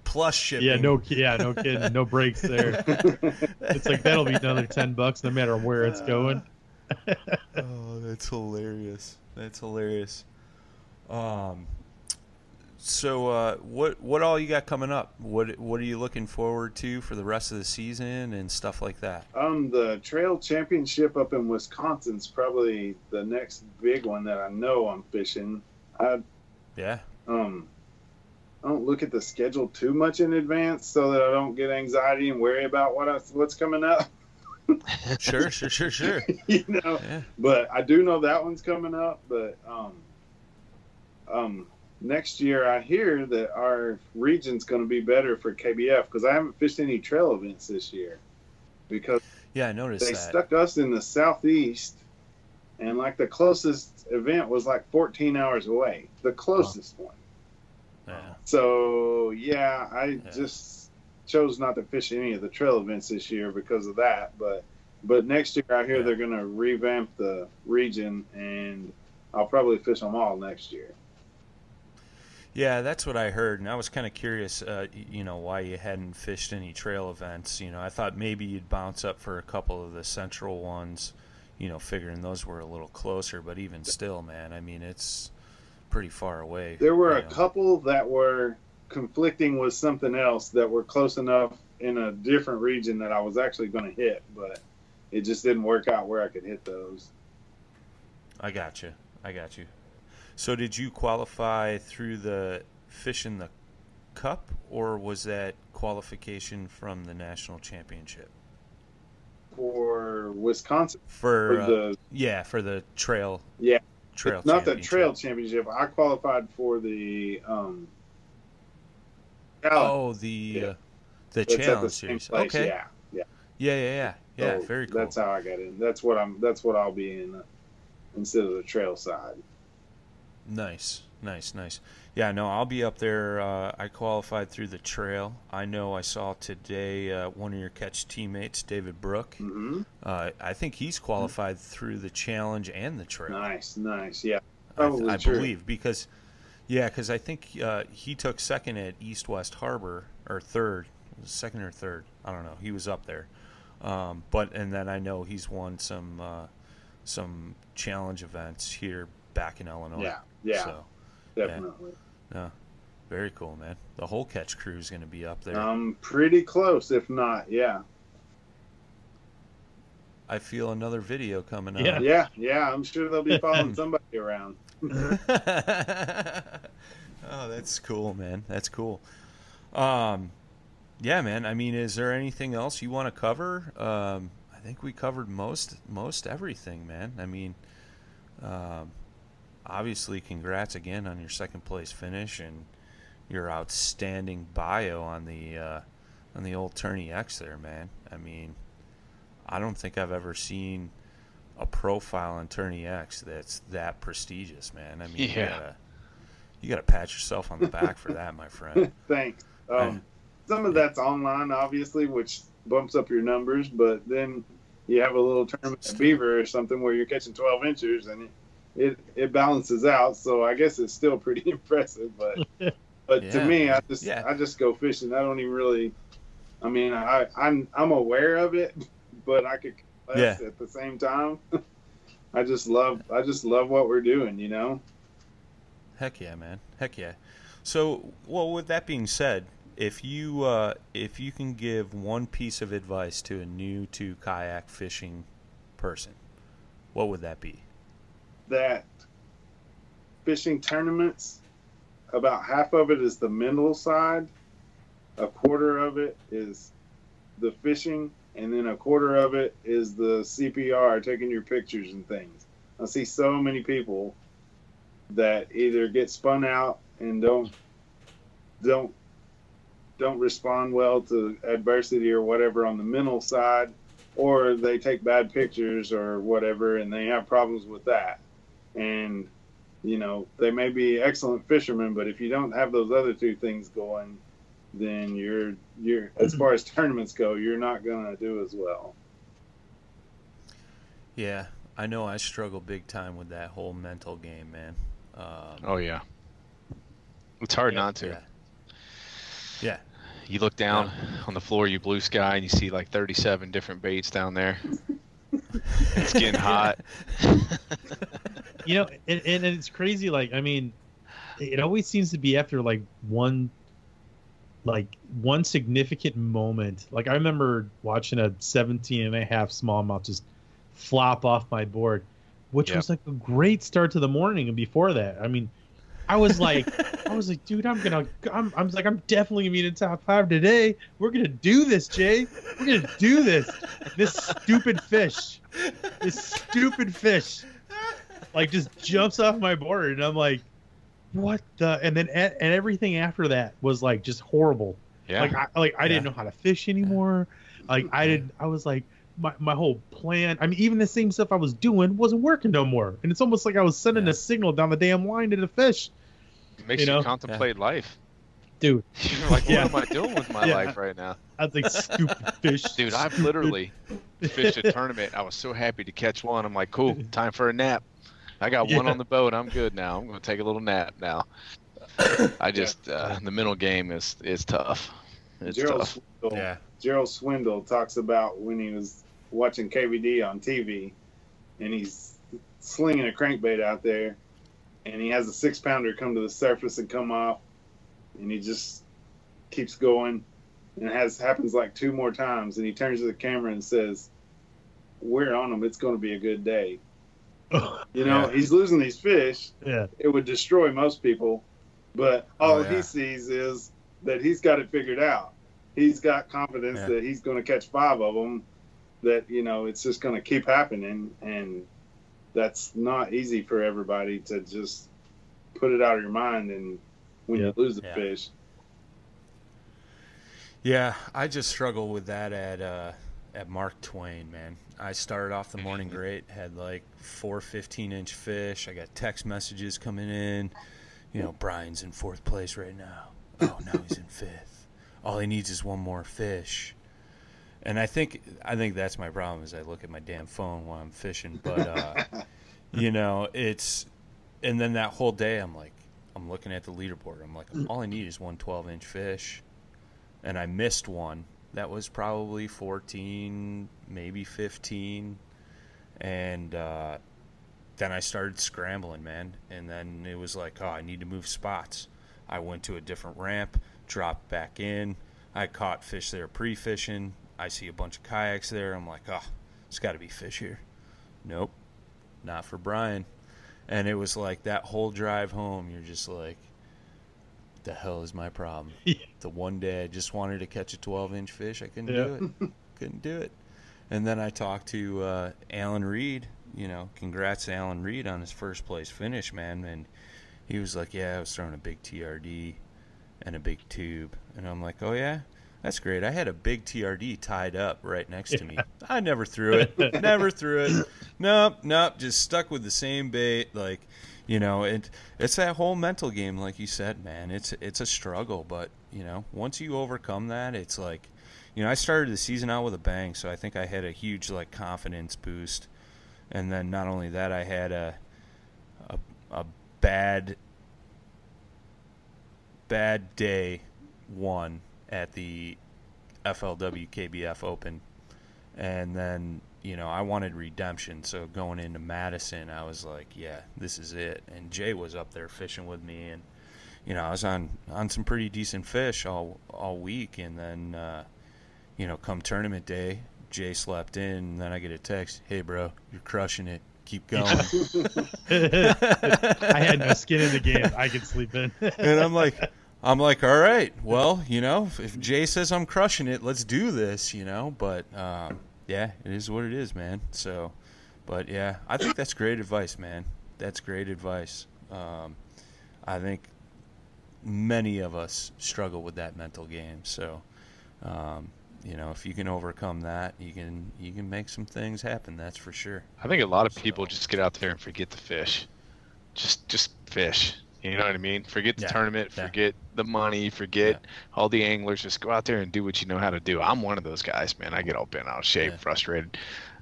Plus shipping. Yeah, no, yeah, no kidding. No breaks there. It's like that'll be another ten bucks no matter where it's going. Oh, that's hilarious. That's hilarious. Um, so uh, what what all you got coming up? What what are you looking forward to for the rest of the season and stuff like that? Um, the Trail Championship up in Wisconsin's probably the next big one that I know I'm fishing. I yeah. Um, I don't look at the schedule too much in advance so that I don't get anxiety and worry about what I, what's coming up. Sure, sure, sure, sure. You know, yeah. But I do know that one's coming up. But um, um, next year I hear that our region's going to be better for K B F because I haven't fished any trail events this year. Because yeah, I noticed they that. stuck us in the southeast, and like the closest event was like fourteen hours away, the closest oh. one. Yeah. So yeah, I yeah. just. chose not to fish any of the trail events this year because of that, but but next year I hear yeah. they're going to revamp the region, and I'll probably fish them all next year. Yeah, that's what I heard, and I was kind of curious, uh, you know, why you hadn't fished any trail events. You know, I thought maybe you'd bounce up for a couple of the central ones, you know, figuring those were a little closer, but even still, man, I mean, it's pretty far away. There were a know. couple that were conflicting with something else that were close enough in a different region that I was actually going to hit, but it just didn't work out where I could hit those. I got you. I got you. So did you qualify through the Fish in the Cup, or was that qualification from the national championship? For Wisconsin? For, for the uh, yeah, for the trail. Yeah. Trail not the trail championship. I qualified for the um Challenge. Oh, the yeah. uh, the that's challenge the series. Place. Okay. Yeah. Yeah. Yeah. Yeah. Yeah. yeah so very cool. That's how I got in. That's what I'm. That's what I'll be in, uh, instead of the trail side. Nice, nice, nice. Yeah, no, I'll be up there. Uh, I qualified through the trail. I know I saw today uh, one of your Catch teammates, David Brook. Mm-hmm. uh, I think he's qualified mm-hmm. through the challenge and the trail. Nice, nice, yeah. Probably I, I believe because, yeah, because I think uh, he took second at East West Harbor, or third, second or third. I don't know. He was up there. Um, but and then I know he's won some uh, some challenge events here back in Illinois. Yeah. Yeah, so, definitely. Yeah. No, very cool, man. The whole Catch crew is going to be up there. Um, pretty close, if not, yeah. I feel another video coming up. Yeah, yeah, yeah. I'm sure they'll be following somebody around. Oh, that's cool, man. That's cool. Um, yeah, man. I mean, is there anything else you want to cover? Um, I think we covered most most everything, man. I mean, um. Obviously, congrats again on your second place finish and your outstanding bio on the uh, on the old Tourney X there, man. I mean, I don't think I've ever seen a profile on Tourney X that's that prestigious, man. I mean, yeah. you gotta, you gotta pat yourself on the back for that, my friend. Thanks. Um, some of that's online, obviously, which bumps up your numbers, but then you have a little tournament at Beaver or something where you're catching twelve inchers and it, It it balances out, so I guess it's still pretty impressive. But but yeah. to me, I just yeah. I just go fishing. I don't even really. I mean, I I'm I'm aware of it, but I could yeah. at the same time. I just love I just love what we're doing, you know. Heck yeah, man. Heck yeah. So, well, with that being said, if you uh, if you can give one piece of advice to a new to kayak fishing person, what would that be? That fishing tournaments, about half of it is the mental side, a quarter of it is the fishing, and then a quarter of it is the C P R, taking your pictures and things. I see so many people that either get spun out and don't don't don't respond well to adversity or whatever on the mental side, or they take bad pictures or whatever, and they have problems with that. And, you know, they may be excellent fishermen, but if you don't have those other two things going, then you're, you're as far as tournaments go, you're not going to do as well. Yeah, I know I struggle big time with that whole mental game, man. Um, oh, yeah. It's hard yeah, not to. Yeah. yeah. You look down yeah. on the floor, you blue sky, and you see like thirty-seven different baits down there. It's getting hot. You know, and, and it's crazy. Like, I mean, it always seems to be after like one, like one significant moment. Like I remember watching a seventeen and a half smallmouth just flop off my board, which yep. was like a great start to the morning. And before that, I mean, I was like, I was like, dude, I'm gonna, I'm, I'm like, I'm definitely gonna be in the top five today. We're gonna do this, Jay. We're gonna do this. This stupid fish, this stupid fish. Like just jumps off my board, and I'm like, what the? And then and everything after that was like just horrible. Yeah. Like I like I yeah. didn't know how to fish anymore. Like I didn't. I was like my my whole plan. I mean, even the same stuff I was doing wasn't working no more. And it's almost like I was sending yeah. a signal down the damn line to the fish. It makes you, you know? contemplate yeah. life, dude. You're like, what yeah. am I doing with my yeah. life right now? I was like, stupid fish. Dude, stupid. I've literally fished a tournament. I was so happy to catch one. I'm like, cool, time for a nap. I got yeah. one on the boat. I'm good now. I'm going to take a little nap now. I just yeah. uh, the mental game is is tough. It's Gerald tough. Swindle, yeah. Gerald Swindle talks about when he was watching K V D on T V, and he's slinging a crankbait out there, and he has a six pounder come to the surface and come off, and he just keeps going, and it has happens like two more times, and he turns to the camera and says, "We're on him. It's going to be a good day." You know, yeah. he's losing these fish. Yeah. It would destroy most people. But all oh, yeah. he sees is that he's got it figured out. He's got confidence yeah. that he's going to catch five of them, that, you know, it's just going to keep happening. And that's not easy for everybody to just put it out of your mind and when yep. you lose the yeah. fish. Yeah, I just struggle with that at, uh, at Mark Twain, man. I started off the morning great, had like four fifteen-inch fish. I got text messages coming in. You know, Brian's in fourth place right now. Oh, now he's in fifth. All he needs is one more fish. And I think I think that's my problem is I look at my damn phone while I'm fishing. But, uh, you know, it's – and then that whole day I'm like, I'm looking at the leaderboard. I'm like, all I need is one twelve-inch fish. And I missed one. That was probably fourteen, maybe fifteen. And uh, then I started scrambling, man. And then it was like, oh, I need to move spots. I went to a different ramp, dropped back in. I caught fish there pre-fishing. I see a bunch of kayaks there. I'm like, oh, it's got to be fish here. Nope, not for Brian. And it was like that whole drive home, you're just like, the hell is my problem? Yeah. The one day I just wanted to catch a twelve-inch fish, I couldn't yeah. do it. Couldn't do it. And then I talked to uh, Alan Reed. You know, congrats to Alan Reed on his first place finish, man. And he was like, yeah, I was throwing a big T R D and a big tube. And I'm like, oh, yeah? That's great. I had a big T R D tied up right next yeah. to me. I never threw it. Never threw it. Nope, nope. Just stuck with the same bait. Like, you know, it it's that whole mental game, like you said, man. It's it's a struggle, but you know, once you overcome that, it's like, you know, I started the season out with a bang, so I think I had a huge like confidence boost, and then not only that, I had a a, a bad bad day one at the F L W K B F Open, and then, you know, I wanted redemption, so going into Madison, I was like, yeah, this is it. And Jay was up there fishing with me, and, you know, I was on, on some pretty decent fish all all week. And then, uh, you know, come tournament day, Jay slept in, and then I get a text, hey, bro, you're crushing it. Keep going. I had no skin in the game. I could sleep in. And I'm like, I'm like, all right, well, you know, if, if Jay says I'm crushing it, let's do this, you know, but um, – yeah, it is what it is, man. So, but yeah, I think that's great advice, man. That's great advice. Um, I think many of us struggle with that mental game. So, um, you know, if you can overcome that, you can you can make some things happen. That's for sure. I think a lot of people so. just get out there and forget to fish. Just just fish. You know what I mean? Forget the yeah. tournament, forget yeah. the money, forget yeah. all the anglers. Just go out there and do what you know how to do. I'm one of those guys, man. I get all bent out of shape, yeah. frustrated.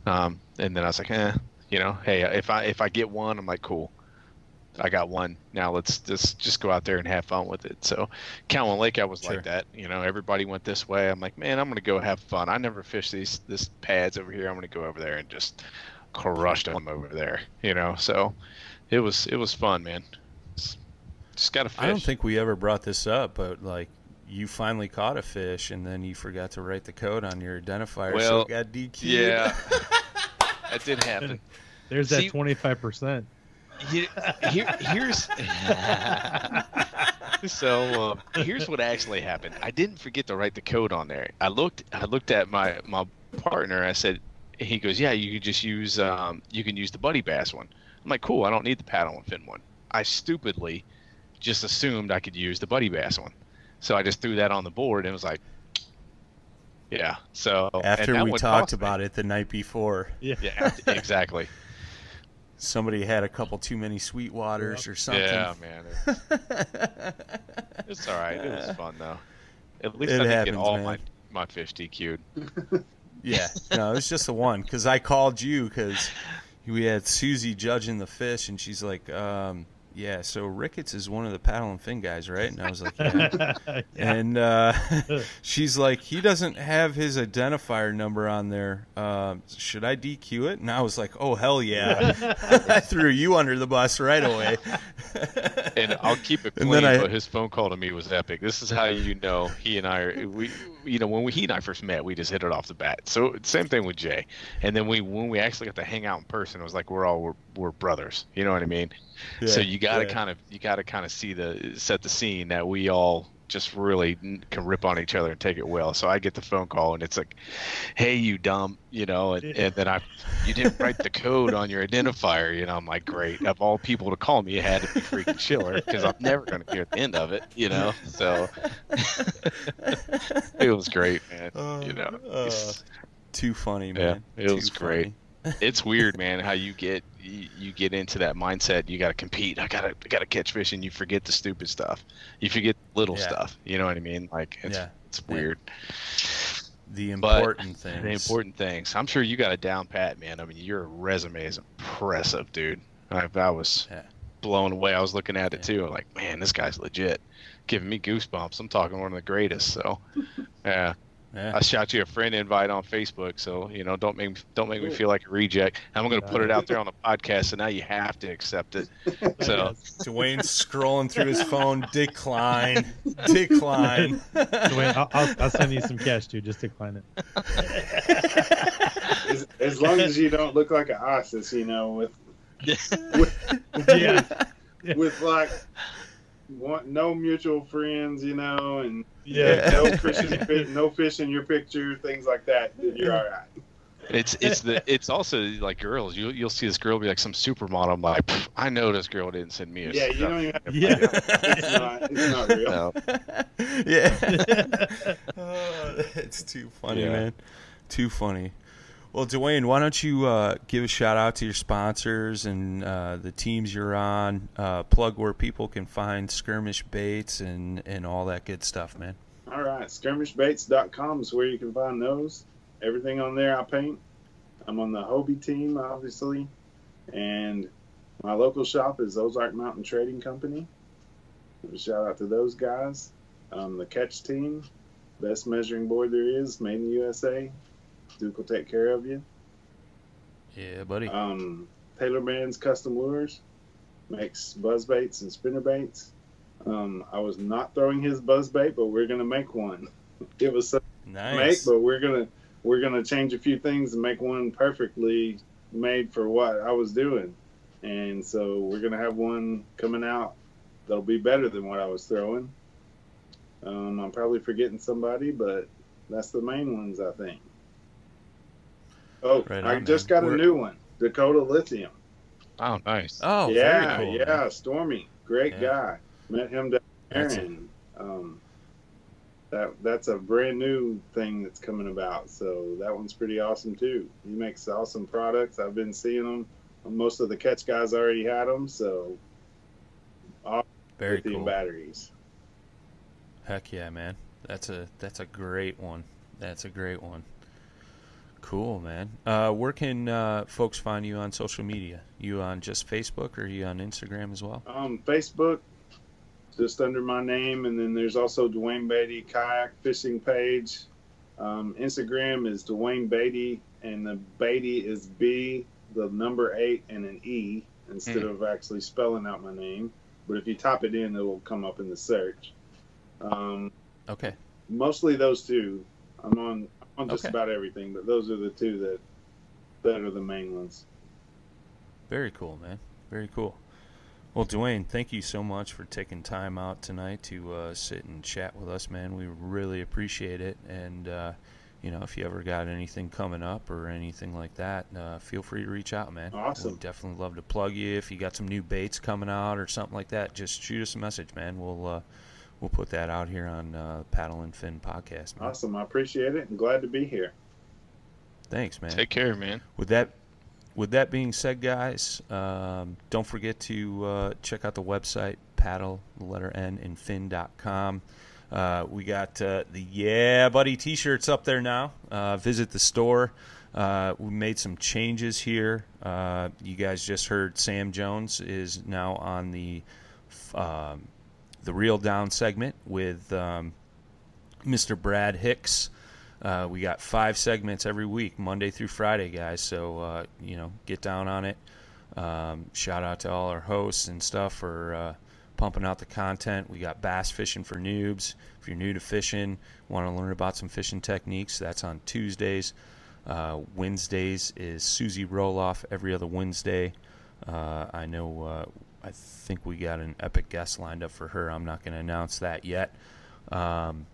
Um, and then I was like, eh, you know, hey, if I if I get one, I'm like, cool. I got one. Now let's just just go out there and have fun with it. So Cowan Lake, I was sure. like that. You know, everybody went this way. I'm like, man, I'm going to go have fun. I never fished these this pads over here. I'm going to go over there and just crush them over there, you know. So it was it was fun, man. Just got a fish. I don't think we ever brought this up, but like you finally caught a fish and then you forgot to write the code on your identifier, well, so it got D Q'd. Yeah, that did happen. There's that twenty-five percent. You, here, here's so uh, here's what actually happened. I didn't forget to write the code on there. I looked, I looked at my my partner. I said, he goes, yeah, you can just use um, you can use the Buddy Bass one. I'm like, cool. I don't need the Paddle and Fin one. I stupidly just assumed I could use the Buddy Bass one, so I just threw that on the board and was like, "Yeah." So after we talked about it the night before, yeah, yeah, exactly. Somebody had a couple too many Sweetwaters or something. Yeah, man, it's, it's all right. It was fun though. At least it I didn't get all man. my my fish D Q'd. Yeah, no, it was just the one because I called you because we had Susie judging the fish and she's like, um. yeah, so Ricketts is one of the Paddle and Fin guys, right? And I was like, yeah. yeah. And uh, she's like, he doesn't have his identifier number on there. Uh, should I D Q it? And I was like, oh, hell yeah. I threw you under the bus right away. And I'll keep it clean, I, but his phone call to me was epic. This is how you know he and I are, we, you know, when we, he and I first met, we just hit it off the bat. So same thing with Jay. And then we when we actually got to hang out in person, it was like we're all we're, we're brothers. You know what I mean? Yeah, so you gotta yeah. kind of you gotta kind of see the set the scene that we all just really can rip on each other and take it well. So I get the phone call and it's like, hey, you dumb, you know, and, and then I, you didn't write the code on your identifier, you know. I'm like, great, of all people to call me, it had to be freaking Chiller because I'm never going to hear the end of it, you know. So it was great, man. Uh, you know, uh, Too funny, man. Yeah, it Too was funny. Great. It's weird, man, how you get you, you get into that mindset. You got to compete. I gotta I gotta catch fish, and you forget the stupid stuff. You forget little yeah. stuff. You know what I mean? Like it's yeah. it's weird. The important but things. The important things. I'm sure you got a down pat, man. I mean, your resume is impressive, dude. I, I was yeah. blown away. I was looking at it yeah. too. I'm like, man, this guy's legit. Giving me goosebumps. I'm talking one of the greatest. So, yeah. Yeah. I shot you a friend invite on Facebook, so you know don't make me, don't make me feel like a reject. I'm going to put it out there on the podcast, so now you have to accept it. So Dwayne's scrolling through his phone, decline, decline. Dwayne, I'll, I'll, I'll send you some cash too. Just decline it. As, as long as you don't look like an ISIS, you know, with, with yeah. with, with like. Want no mutual friends, you know, and yeah, no fishing, no fish in your picture, things like that. You're all right. It's it's the it's also like girls. You you'll see this girl be like some supermodel. I'm like, I know this girl didn't send me. A yeah, you don't even have to yeah. It's not, it's not real. No. Yeah, oh, it's too funny, yeah. man. Too funny. Well, Dwayne, why don't you uh, give a shout-out to your sponsors and uh, the teams you're on, uh, plug where people can find Skirmish Baits and, and all that good stuff, man. All right, skirmish baits dot com is where you can find those. Everything on there I paint. I'm on the Hobie team, obviously, and my local shop is Ozark Mountain Trading Company. Shout-out to those guys. Um, the Ketch team, best measuring board there is, made in the U S A. Duke will take care of you. Yeah, buddy. Um, Taylor Man's Custom Lures makes buzz baits and spinner baits. Um, I was not throwing his buzz bait, but we're gonna make one. It was something nice. to make, but we're gonna we're gonna change a few things and make one perfectly made for what I was doing. And so we're gonna have one coming out that'll be better than what I was throwing. Um, I'm probably forgetting somebody, but that's the main ones, I think. Oh, right I on, just man. got a We're... new one, Dakota Lithium. Oh, nice. Oh, yeah, very cool, yeah. Man. Stormy, great yeah. guy. Met him down there, that's and um, that that's a brand new thing that's coming about. So that one's pretty awesome too. He makes awesome products. I've been seeing them. Most of the Catch guys already had them. So, awesome very lithium cool batteries. Heck yeah, man. That's a that's a great one. That's a great one. Cool, man. Uh, where can uh, folks find you on social media? You on just Facebook, or are you on Instagram as well? Um, Facebook, just under my name, and then there's also Dwain Batey Kayak Fishing page. Um, Instagram is Dwain Batey, and the Batey is B, the number eight, and an E, instead mm. of actually spelling out my name. But if you type it in, it will come up in the search. Um, okay. Mostly those two. I'm on... on just okay. about everything, but those are the two that that are the main ones. Very cool, man. Very cool. Well, Dwayne, thank you so much for taking time out tonight to uh, sit and chat with us, man. We really appreciate it. And, uh, you know, if you ever got anything coming up or anything like that, uh, feel free to reach out, man. Awesome. We'd definitely love to plug you. If you got some new baits coming out or something like that, just shoot us a message, man. We'll... Uh, We'll put that out here on uh, Paddle and Fin podcast, man. Awesome. I appreciate it and glad to be here. Thanks, man. Take care, man. With that with that being said, guys, um, don't forget to uh, check out the website, paddle, the letter N, and fin dot com. Uh, we got uh, the Yeah Buddy t-shirts up there now. Uh, visit the store. Uh, we made some changes here. Uh, you guys just heard Sam Jones is now on the um, – the Reel Down segment with um, Mister Brad Hicks. Uh, we got five segments every week, Monday through Friday, guys. So, uh, you know, get down on it. Um, shout out to all our hosts and stuff for uh, pumping out the content. We got Bass Fishing for Noobs. If you're new to fishing, want to learn about some fishing techniques, that's on Tuesdays. Uh, Wednesdays is Susie Roloff every other Wednesday. Uh, I know... Uh, I think we got an epic guest lined up for her. I'm not going to announce that yet. Um,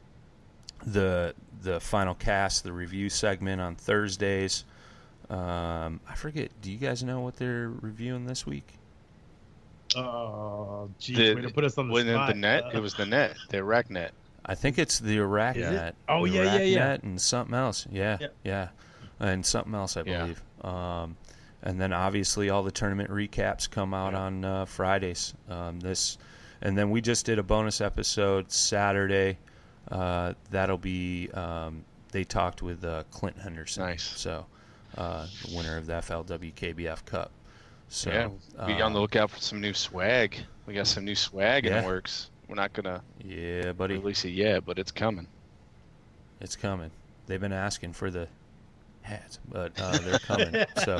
the the final cast, the review segment on Thursdays. Um, I forget. Do you guys know what they're reviewing this week? Oh, geez. The, way to put us on the spot. The net? Uh, it was the net, the Arachnet. I think it's the Arachnet. It? Oh, the yeah, Arachnet yeah, yeah. and something else. Yeah, yeah. yeah. and something else, I believe. Yeah. Um, and then obviously all the tournament recaps come out yeah. on uh, Fridays. Um, this, and then we just did a bonus episode Saturday. Uh, that'll be um, they talked with uh, Clint Henderson. Nice. So uh, the winner of the F L W K B F Cup. So yeah, be uh, on the lookout for some new swag. We got some new swag yeah. in the works. We're not gonna yeah, buddy. release it yet, but it's coming. It's coming. They've been asking for the hats, but uh, they're coming. So,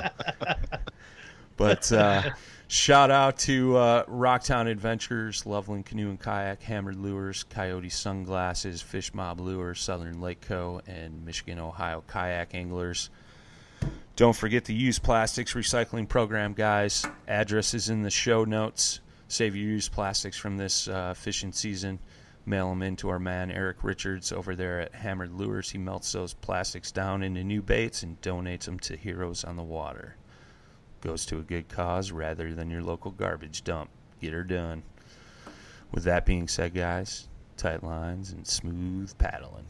but uh, shout out to uh, Rocktown Adventures, Loveland Canoe and Kayak, Hammered Lures, Coyote Sunglasses, Fish Mob Lures, Southern Lake Co., and Michigan Ohio Kayak Anglers. Don't forget the used plastics recycling program, guys. Address is in the show notes. Save your used plastics from this uh, fishing season. Mail them in to our man, Eric Richards, over there at Hammered Lures. He melts those plastics down into new baits and donates them to Heroes on the Water. Goes to a good cause rather than your local garbage dump. Get her done. With that being said, guys, tight lines and smooth paddling.